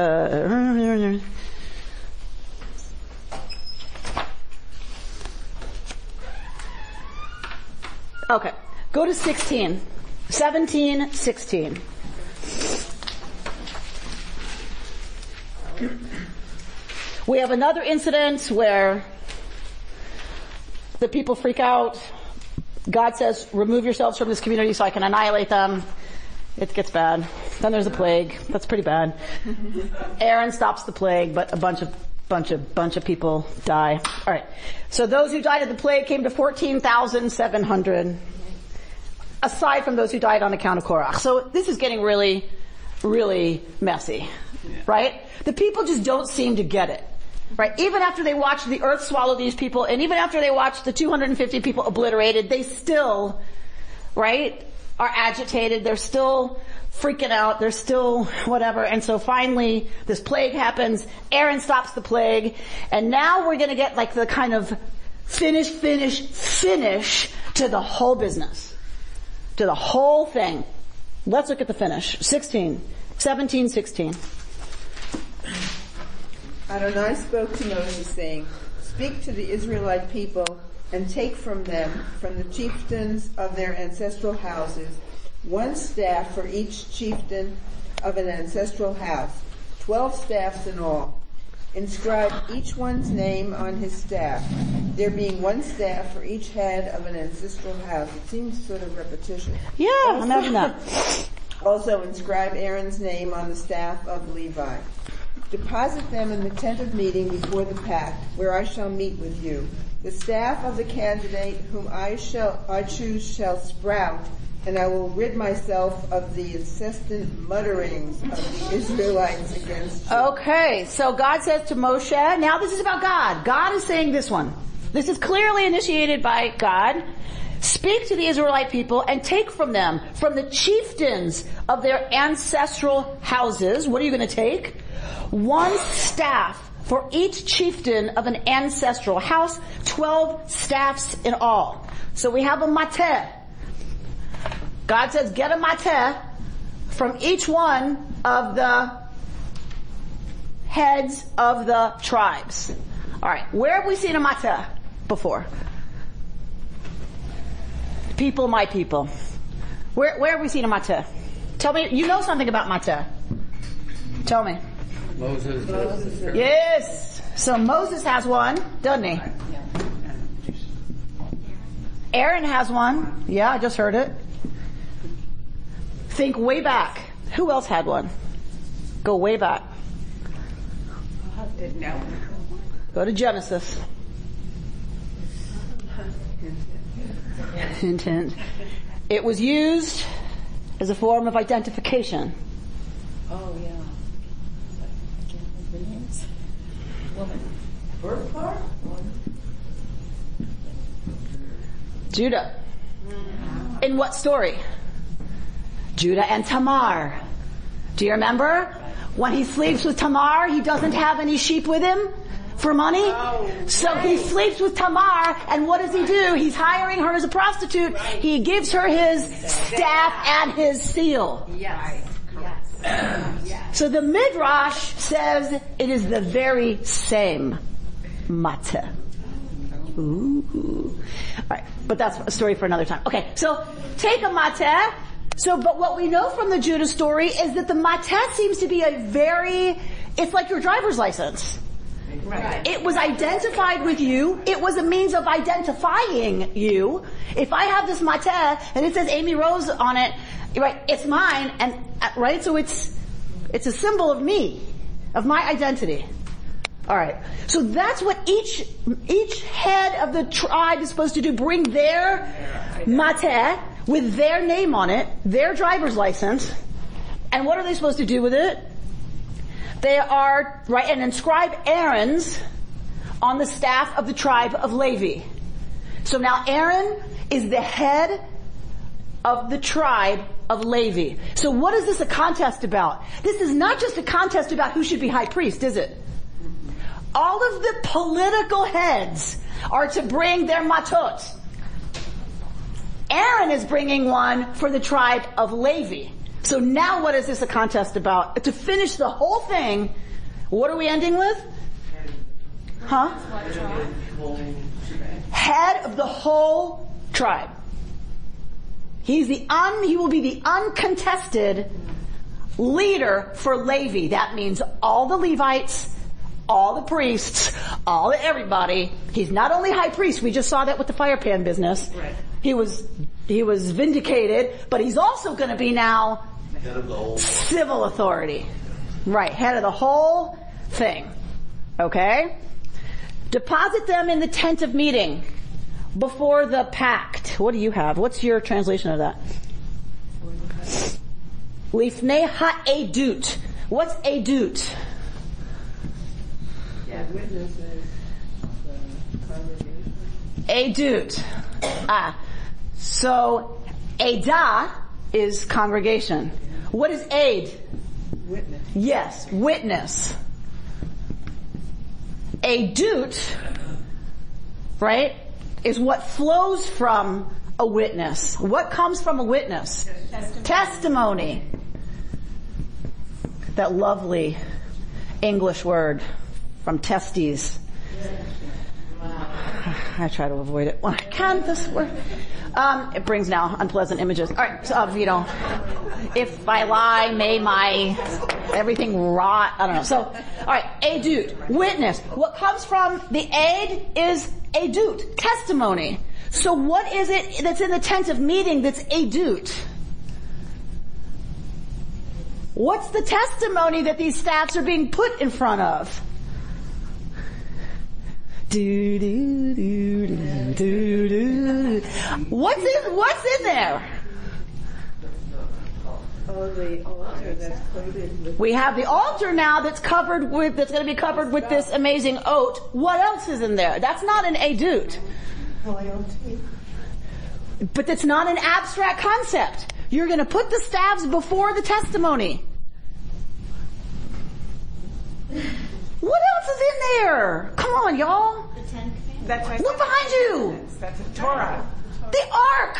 go to 16. 17, 16. We have another incident where the people freak out. God says, remove yourselves from this community so I can annihilate them. It gets bad. Then there's a plague. That's pretty bad. Aaron stops the plague, but a bunch of people die. All right. So those who died at the plague came to 14,700. Aside from those who died on account of Korach. So this is getting really, really messy. Yeah. Right? The people just don't seem to get it. Right? Even after they watched the earth swallow these people, and even after they watched the 250 people obliterated, they still, right, are agitated. They're still freaking out. They're still whatever. And so finally, this plague happens. Aaron stops the plague. And now we're going to get like the kind of finish to the whole business. To the whole thing. Let's look at the finish. 17, 16. Adonai spoke to Moses, saying, "Speak to the Israelite people and take from them, from the chieftains of their ancestral houses, one staff for each chieftain of an ancestral house, 12 staffs in all. Inscribe each one's name on his staff, there being one staff for each head of an ancestral house." It seems sort of repetition. Yeah, also, imagine that. Also inscribe Aaron's name on the staff of Levi. Deposit them in the tent of meeting before the pact, where I shall meet with you. The staff of the candidate whom I choose shall sprout, and I will rid myself of the incessant mutterings of the Israelites against you. Okay, so God says to Moshe, now this is about God. God is saying this one. This is clearly initiated by God. Speak to the Israelite people and take from them, from the chieftains of their ancestral houses. What are you going to take? One staff for each chieftain of an ancestral house, 12 staffs in all. So we have a mateh. God says, get a mateh from each one of the heads of the tribes. All right, where have we seen a mateh before? People, my people. Where have we seen a mateh? Tell me, you know something about mateh. Tell me. Moses. Yes. So Moses has one, doesn't he? Aaron has one. Yeah, I just heard it. Think way back. Who else had one? Go way back. Go to Genesis. Hint. It was used as a form of identification. Oh, yeah. Judah. In what story? Judah and Tamar. Do you remember? When he sleeps with Tamar, he doesn't have any sheep with him for money. So he sleeps with Tamar, and what does he do? He's hiring her as a prostitute. He gives her his staff and his seal. Yes. So the Midrash says it is the very same mateh. Ooh. All right, but that's a story for another time. Okay, so take a mateh. So, but what we know from the Judah story is that the mateh seems to be it's like your driver's license. Right. It was identified with you. It was a means of identifying you. If I have this mateh and it says Amy Rose on it, right, it's mine, and right, so it's a symbol of me, of my identity. All right, so that's what each head of the tribe is supposed to do: bring their mateh with their name on it, their driver's license, and what are they supposed to do with it? They are right and inscribe Aaron's on the staff of the tribe of Levi. So now Aaron is the head of the tribe of Levi. So what is this a contest about? This is not just a contest about who should be high priest, is it? All of the political heads are to bring their matot. Aaron is bringing one for the tribe of Levi. So now what is this a contest about? To finish the whole thing, what are we ending with? Huh? Head of the whole tribe. He will be the uncontested leader for Levi. That means all the Levites, all the priests, everybody. He's not only high priest. We just saw that with the fire pan business. Right. He was vindicated, but he's also going to be now head of the whole civil authority. Right, head of the whole thing. Okay? Deposit them in the tent of meeting before the pact. What do you have? What's your translation of that? Lifnei ha'edut. What's edut? Yeah, witnesses. Edut. So, Ada is congregation. What is aid? Witness. Yes, witness. Edut, right, is what flows from a witness. What comes from a witness? Testimony. That lovely English word from testes. Yeah. I try to avoid it when I can. This word it brings now unpleasant images. All right, so, if I lie, may my everything rot. I don't know. So, all right, edut, witness. What comes from the aid is edut, testimony. So, what is it that's in the tent of meeting that's edut? What's the testimony that these staffs are being put in front of? Do, do, do, do, do, do. What's in there? The altar that's coated with we have the altar now that's going to be covered with this amazing oat. What else is in there? That's not an edut. Royalty. But that's not an abstract concept. You're going to put the staves before the testimony. What else is in there? Come on, y'all. The Ten Commandments. Look behind you. That's a Torah. The Ark.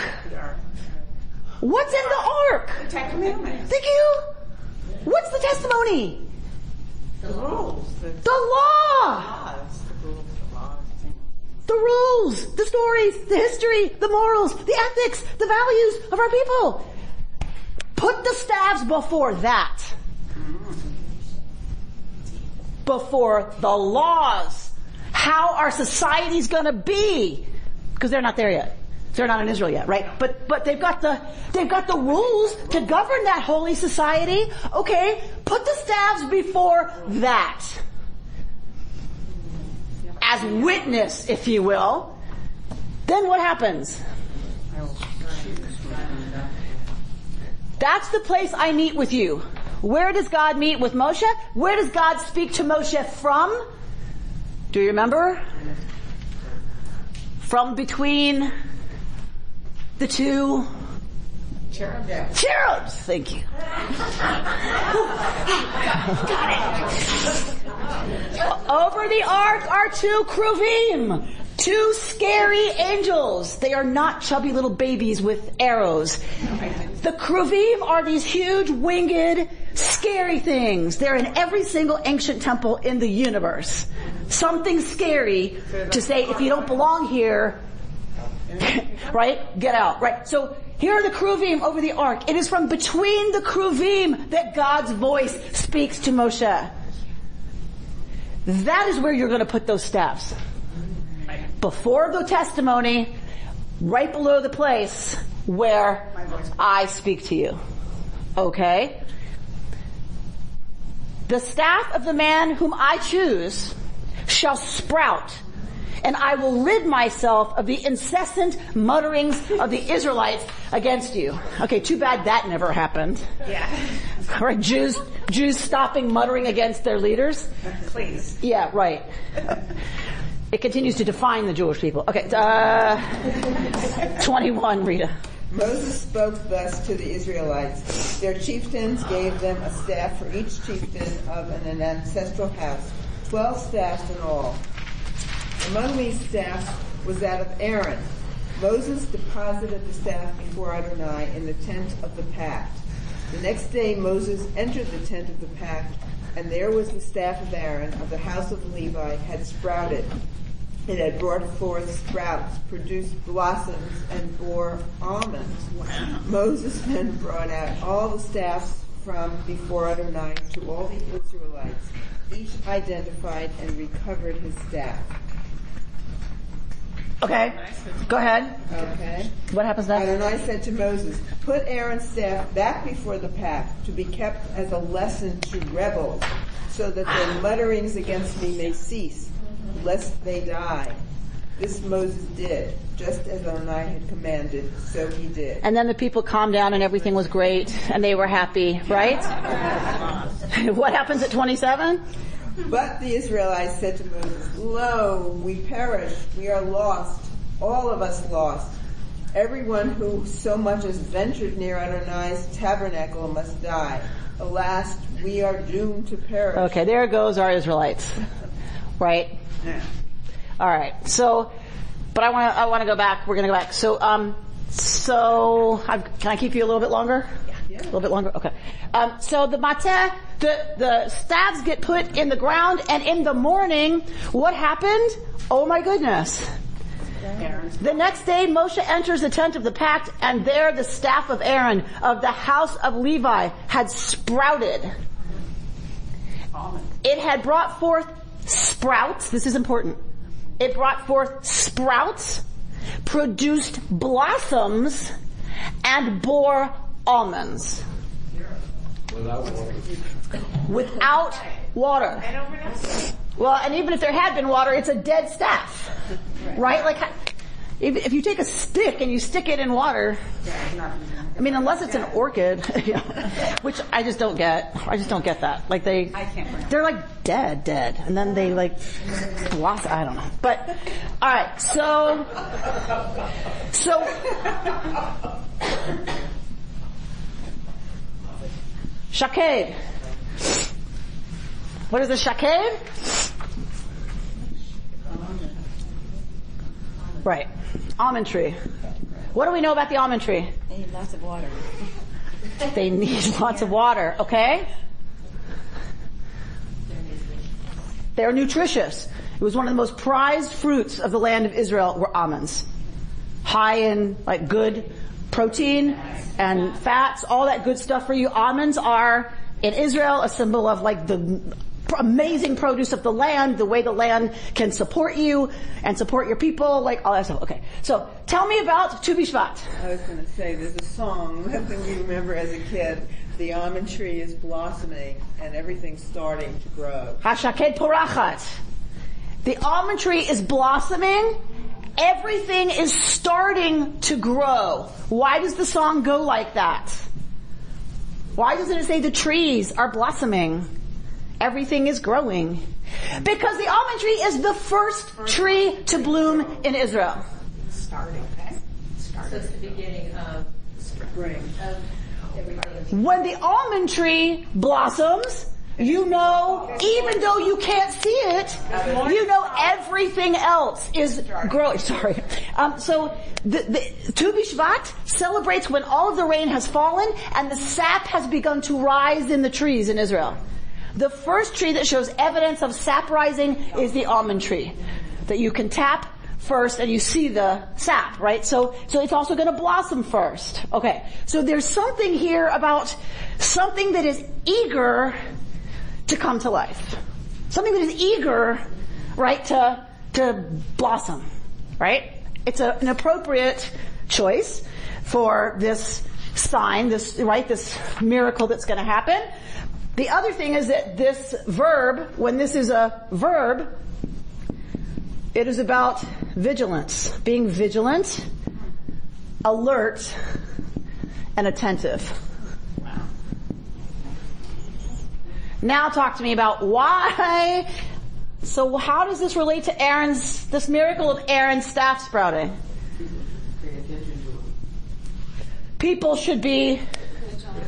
What's in the Ark? The Ten Commandments. Thank you. What's the testimony? The rules. The law. The rules. The stories. The history. The morals. The ethics. The values of our people. Put the staves before that. Before the laws. How our society's going to be, because they're not there yet. They're not in Israel yet, right? But they've got the rules to govern that holy society. Okay, put the staves before that. As witness, if you will. Then what happens? That's the place I meet with you. Where does God meet with Moshe? Where does God speak to Moshe from? Do you remember? From between the two cherubs. Thank you. Got it. Over the ark are two Kruvim. Two scary angels. They are not chubby little babies with arrows. The Kruvim are these huge winged scary things. They're in every single ancient temple in the universe. Something scary to say, if you don't belong here, right? Get out, right? So here are the Kruvim over the ark. It is from between the Kruvim that God's voice speaks to Moshe. That is where you're going to put those staffs. Before the testimony, right below the place where I speak to you. Okay? The staff of the man whom I choose shall sprout, and I will rid myself of the incessant mutterings of the Israelites against you. Okay, too bad that never happened. Yeah. Right, Jews stopping muttering against their leaders. Please. Yeah, right. It continues to define the Jewish people. Okay, 21, Rita. Moses spoke thus to the Israelites. Their chieftains gave them a staff for each chieftain of an ancestral house, 12 staffs in all. Among these staffs was that of Aaron. Moses deposited the staff before Adonai in the tent of the pact. The next day Moses entered the tent of the pact, and there was the staff of Aaron of the house of Levi had sprouted. It had brought forth sprouts, produced blossoms, and bore almonds. Wow. Moses then brought out all the staffs from before Adonai to all the Israelites, each identified and recovered his staff. Okay, go ahead. Okay. What happens next? Adonai said to Moses, put Aaron's staff back before the pack to be kept as a lesson to rebels, so that their mutterings against me may cease, lest they die. This Moses did, just as Adonai had commanded, so he did. And then the people calmed down and everything was great, and they were happy, right? What happens at 27? But the Israelites said to Moses, lo, we perish, we are lost, all of us lost. Everyone who so much as ventured near Adonai's tabernacle must die. Alas, we are doomed to perish. Okay, there goes our Israelites. Right? Yeah. All right. So, but I want to go back. We're going to go back. So, can I keep you a little bit longer? Yeah. A little bit longer? Okay. So the mateh, the staves get put in the ground, and in the morning, what happened? Oh my goodness. The next day, Moshe enters the tent of the pact, and there the staff of Aaron of the house of Levi had sprouted. It had brought forth sprouts. This is important. It brought forth sprouts, produced blossoms, and bore almonds. Without water. Well, and even if there had been water, it's a dead staff, right? Like, if you take a stick and you stick it in water, I mean, unless it's an orchid, which I just don't get. I just don't get that. Like they're like dead, and then they like lost. I don't know. But all right, so. Shakade. What is a shakade? Right. Almond tree. What do we know about the almond tree? They need lots of water. They need lots of water, okay? They're nutritious. It was one of the most prized fruits of the land of Israel were almonds. High in, like, good protein and fats, all that good stuff for you. Almonds are, in Israel, a symbol of like the amazing produce of the land, the way the land can support you and support your people, like all that stuff. Okay, so tell me about Tu Bishvat. I was going to say, there's a song that we remember as a kid. The almond tree is blossoming and everything's starting to grow. Hashaked porachat. The almond tree is blossoming. Everything is starting to grow. Why does the song go like that? Why doesn't it say the trees are blossoming? Everything is growing. Because the almond tree is the first tree to bloom in Israel. Starting, okay? So it's the beginning of spring. When the almond tree blossoms, you know, even though you can't see it, you know everything else is growing. Sorry. So the Tu Bishvat celebrates when all of the rain has fallen and the sap has begun to rise in the trees in Israel. The first tree that shows evidence of sap rising is the almond tree that you can tap first and you see the sap, right? So it's also going to blossom first. Okay. So there's something here about something that is eager to come to life. Something that is eager, right, to blossom, right? It's an appropriate choice for this sign, this miracle that's going to happen. The other thing is that this verb, when this is a verb, it is about vigilance, being vigilant, alert, and attentive. Now talk to me about why. So how does this relate to this miracle of Aaron's staff sprouting? People should be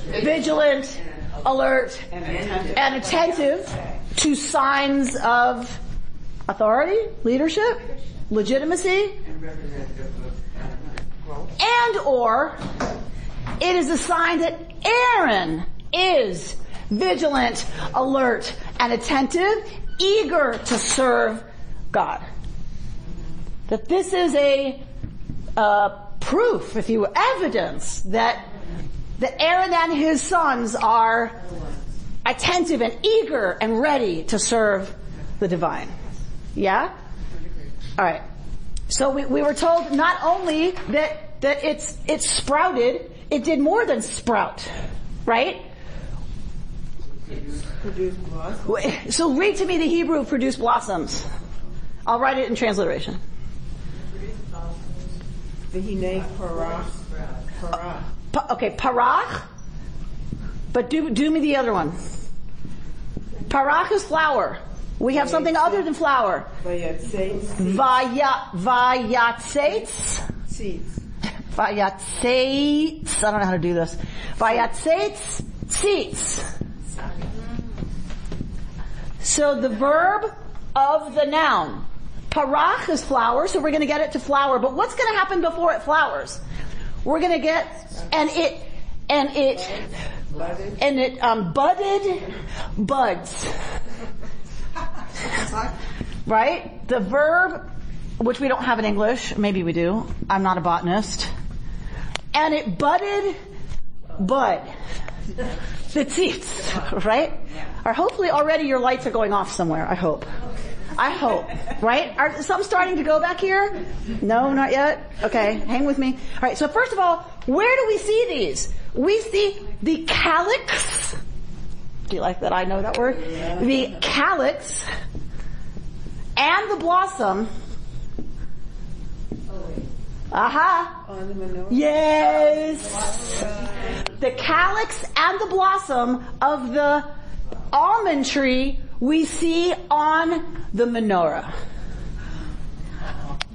vigilant, alert, and attentive to signs of authority, leadership, legitimacy, and or it is a sign that Aaron is vigilant, alert, and attentive, eager to serve God. That this is a proof, if you will, evidence that Aaron and his sons are attentive and eager and ready to serve the divine. Yeah? All right. So we were told not only that it's sprouted, it did more than sprout, right? Produce blossoms. So read to me the Hebrew of produce blossoms. I'll write it in transliteration. V'hinei parach. Okay, parach. But do me the other one. Parach is flower. We have something other than flour. Vayatzeits. I don't know how to do this. Vayatzeits, tzitz. So the verb of the noun. Parach is flower, so we're going to get it to flower. But what's going to happen before it flowers? We're going to get and it budded buds. Right? The verb, which we don't have in English, maybe we do, I'm not a botanist, and it budded bud. The tzitzit, right? Or hopefully already your lights are going off somewhere, I hope, right? Are some starting to go back here? No, not yet? Okay, hang with me. All right, so first of all, where do we see these? We see the calyx. Do you like that? I know that word. Yeah. The calyx and the blossom. Aha! On the menorah. Yes! The calyx and the blossom of the almond tree we see on the menorah.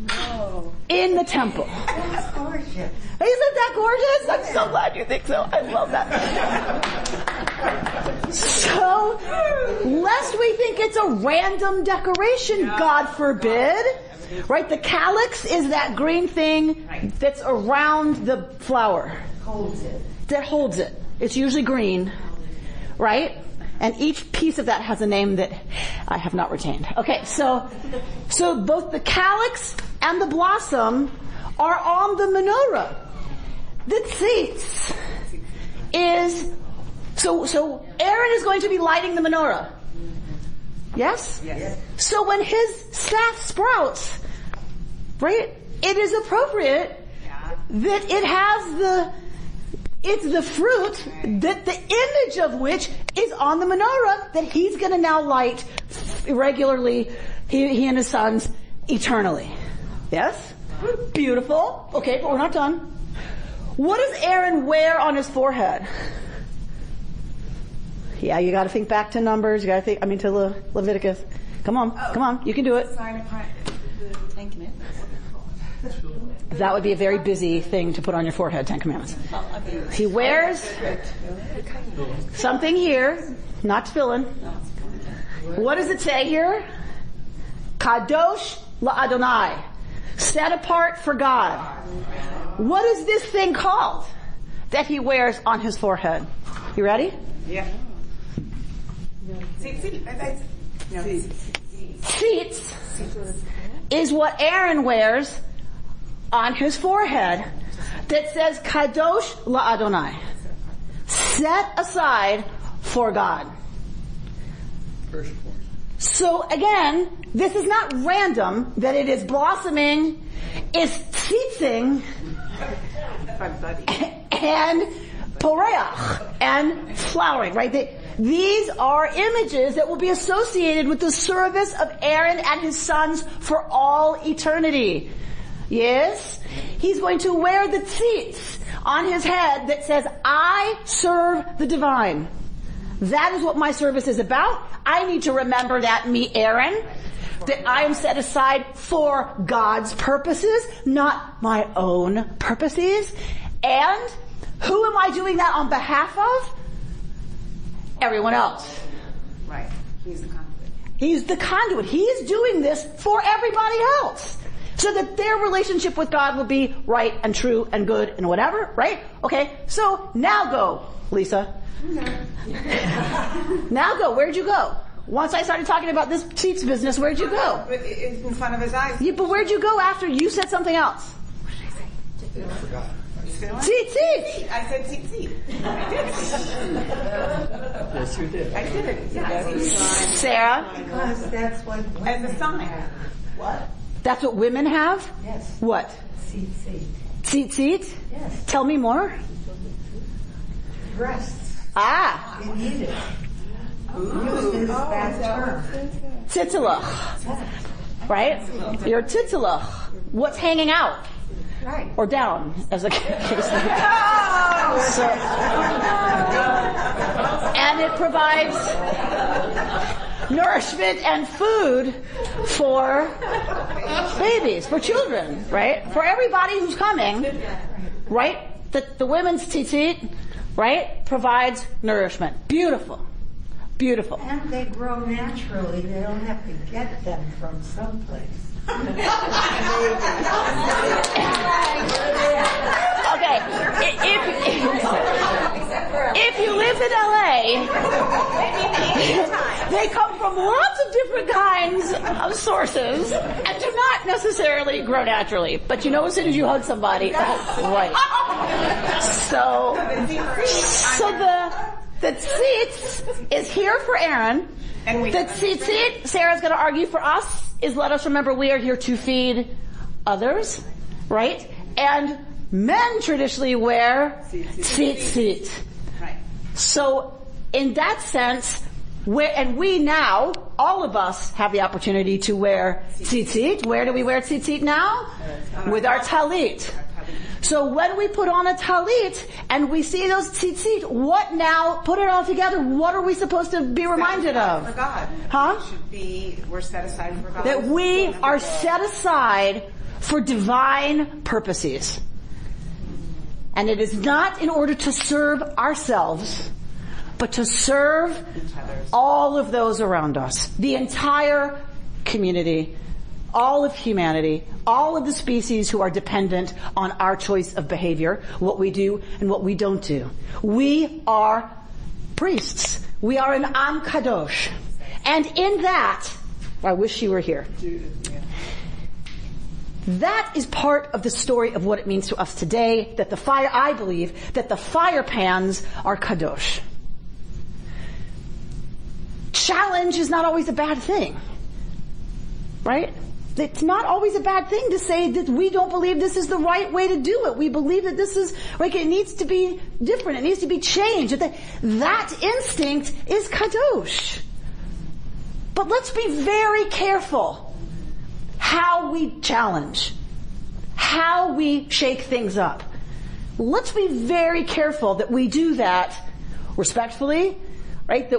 No. In the temple. That's gorgeous. Isn't that gorgeous? I'm so glad you think so. I love that. So, lest we think it's a random decoration, God forbid, right? The calyx is that green thing that's around the flower. That holds it. It's usually green, right? And each piece of that has a name that I have not retained. Okay, so both the calyx and the blossom are on the menorah. The tzitz is, so Aaron is going to be lighting the menorah. Yes? Yes. So when his staff sprouts, right, it is appropriate that it has it's the fruit that the image of which is on the menorah that he's going to now light regularly, he and his sons, eternally. Yes? Beautiful. Okay, but we're not done. What does Aaron wear on his forehead? Yeah, you got to think back to Numbers. You got to think. To Leviticus. Come on. You can do it. That would be a very busy thing to put on your forehead, 10 Commandments. He wears something here, not tefillin. What does it say here? Kadosh la'Adonai. Set apart for God. What is this thing called that he wears on his forehead? You ready? Yeah. Tzitz is what Aaron wears on his forehead that says Kadosh la'Adonai, set aside for God. Firstborn. So again, this is not random that it is blossoming, is tzitzing, and poreach, and flowering, right? These are images that will be associated with the service of Aaron and his sons for all eternity. Yes? He's going to wear the tzitz on his head that says, I serve the divine. That is what my service is about. I need to remember that, me, Aaron, that I am set aside for God's purposes, not my own purposes. And who am I doing that on behalf of? Everyone else. Right. He's the conduit. He's doing this for everybody else. so that their relationship with God will be right and true and good and whatever, right? Okay, so now go, Lisa. Now go. Where'd you go? Once I started talking about this sheep's business, where'd you go? In front of his eyes. Yeah, but where'd you go after you said something else? What did I say? I forgot. Tzitzit. I said tzitzit. I did. Yes, you did. I did it. Yeah. Sarah? Because that's what women as a sign. Have. What? That's what women have? Yes. What? Tzitzit. Tzitzit? Yes. Tell me more. Breasts. Ah. They need it. Used in this bad term. Titilach. Right? Your titilach. What's hanging out? Right. Or down, as the case may be. So, and it provides nourishment and food for babies, for children, right? For everybody who's coming, right? The women's tzitzit, right, provides nourishment. Beautiful. Beautiful. And they grow naturally. They don't have to get them from someplace. Okay, if you live in LA, they come from lots of different kinds of sources and do not necessarily grow naturally. But you know, as soon as you hug somebody, oh, right. So the tzitz is here for Aaron. And the tzitzit, Sarah's going to argue for us, is let us remember we are here to feed others, right? And men traditionally wear tzitzit. Right. So in that sense, we now, all of us, have the opportunity to wear tzitzit. Where do we wear tzitzit now? With our tallit. So when we put on a tallit and we see those tzitzit, what now? Put it all together. What are we supposed to be reminded of? For God, huh? We're set aside for God. That we are set aside for divine purposes, and it is not in order to serve ourselves, but to serve all of those around us, the entire community. All of humanity, all of the species who are dependent on our choice of behavior, what we do and what we don't do. We are priests. We are an Am Kadosh. And in that, I wish you were here. That is part of the story of what it means to us today, that the fire, I believe, that the fire pans are Kadosh. Challenge is not always a bad thing. Right? It's not always a bad thing to say that we don't believe this is the right way to do it. We believe that this is, like, it needs to be different. It needs to be changed. That instinct is kadosh. But let's be very careful how we challenge, how we shake things up. Let's be very careful that we do that respectfully. Right?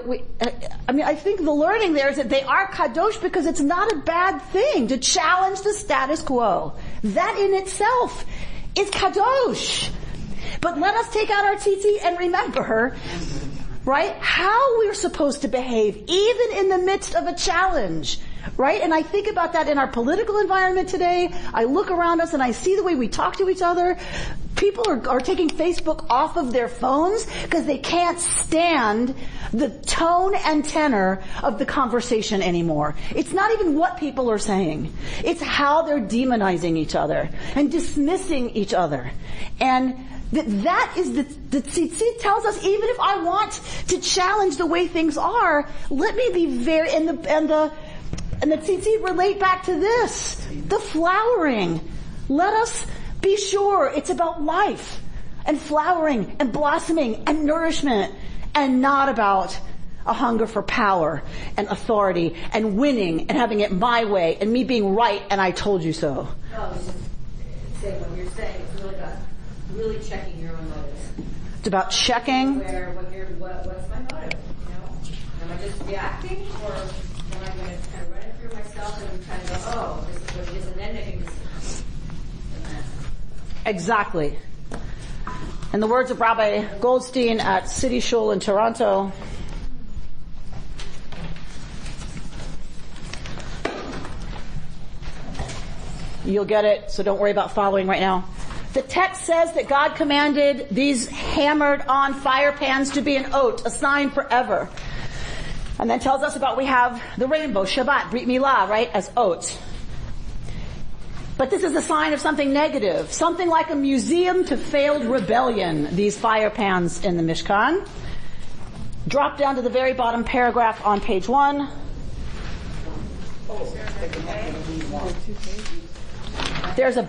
I think the learning there is that they are kadosh because it's not a bad thing to challenge the status quo. That in itself is kadosh. But let us take out our tzitzit and remember, right, how we're supposed to behave, even in the midst of a challenge. Right? And I think about that in our political environment today. I look around us and I see the way we talk to each other. People are taking Facebook off of their phones because they can't stand the tone and tenor of the conversation anymore. It's not even what people are saying. It's how they're demonizing each other and dismissing each other. And that is the tzitzit tells us, even if I want to challenge the way things are, let me be very, and the tzitzit relate back to this, the flowering. Let us be sure it's about life and flowering and blossoming and nourishment and not about a hunger for power and authority and winning and having it my way and me being right and I told you so. No, I was just saying what you're saying. It's really about really checking your own motives. It's about checking. What's my motive? You know? Am I just reacting or am I going to kind of run it through myself and kind of go, oh, this is what it is, and then making this. Exactly. In the words of Rabbi Goldstein at City Shul in Toronto, You'll get it, so don't worry about following right now. The text says that God commanded these hammered on fire pans to be an oat, a sign forever. And then tells us about we have the rainbow, Shabbat, Brit milah, right, as oats. But this is a sign of something negative, something like a museum to failed rebellion, these fire pans in the Mishkan. Drop down to the very bottom paragraph on page 1. There's a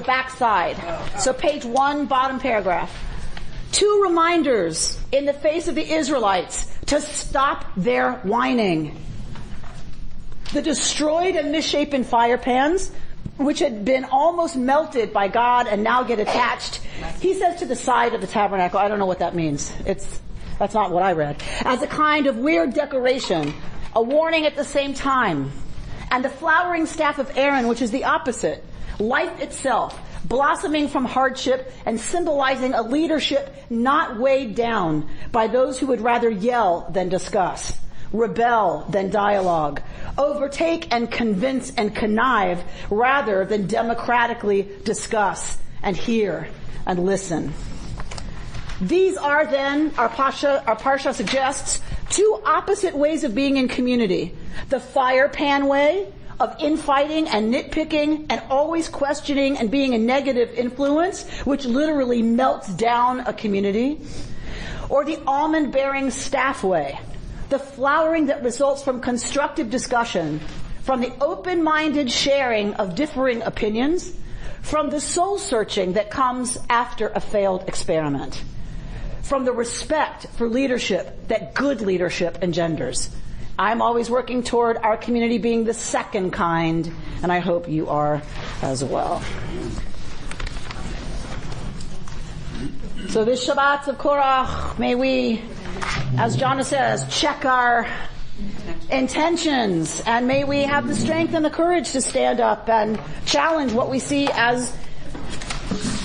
back side. So page 1, bottom paragraph. 2 reminders in the face of the Israelites to stop their whining. The destroyed and misshapen fire pans, which had been almost melted by God and now get attached, he says, to the side of the tabernacle. I don't know what that means. That's not what I read. As a kind of weird decoration, a warning at the same time. And the flowering staff of Aaron, which is the opposite, life itself, blossoming from hardship and symbolizing a leadership not weighed down by those who would rather yell than discuss, rebel than dialogue, overtake and convince and connive rather than democratically discuss and hear and listen. These are then, our Parsha suggests, 2 opposite ways of being in community. The fire pan way of infighting and nitpicking and always questioning and being a negative influence, which literally melts down a community. Or the almond-bearing staff way, the flowering that results from constructive discussion, from the open-minded sharing of differing opinions, from the soul-searching that comes after a failed experiment, from the respect for leadership that good leadership engenders. I'm always working toward our community being the second kind, and I hope you are as well. So this Shabbat of Korach, may we, as Jonah says, check our intentions, and may we have the strength and the courage to stand up and challenge what we see as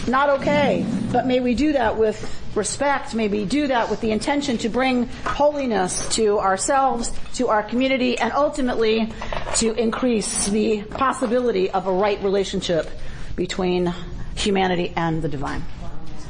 not okay. But may we do that with respect, may we do that with the intention to bring holiness to ourselves, to our community, and ultimately to increase the possibility of a right relationship between humanity and the divine.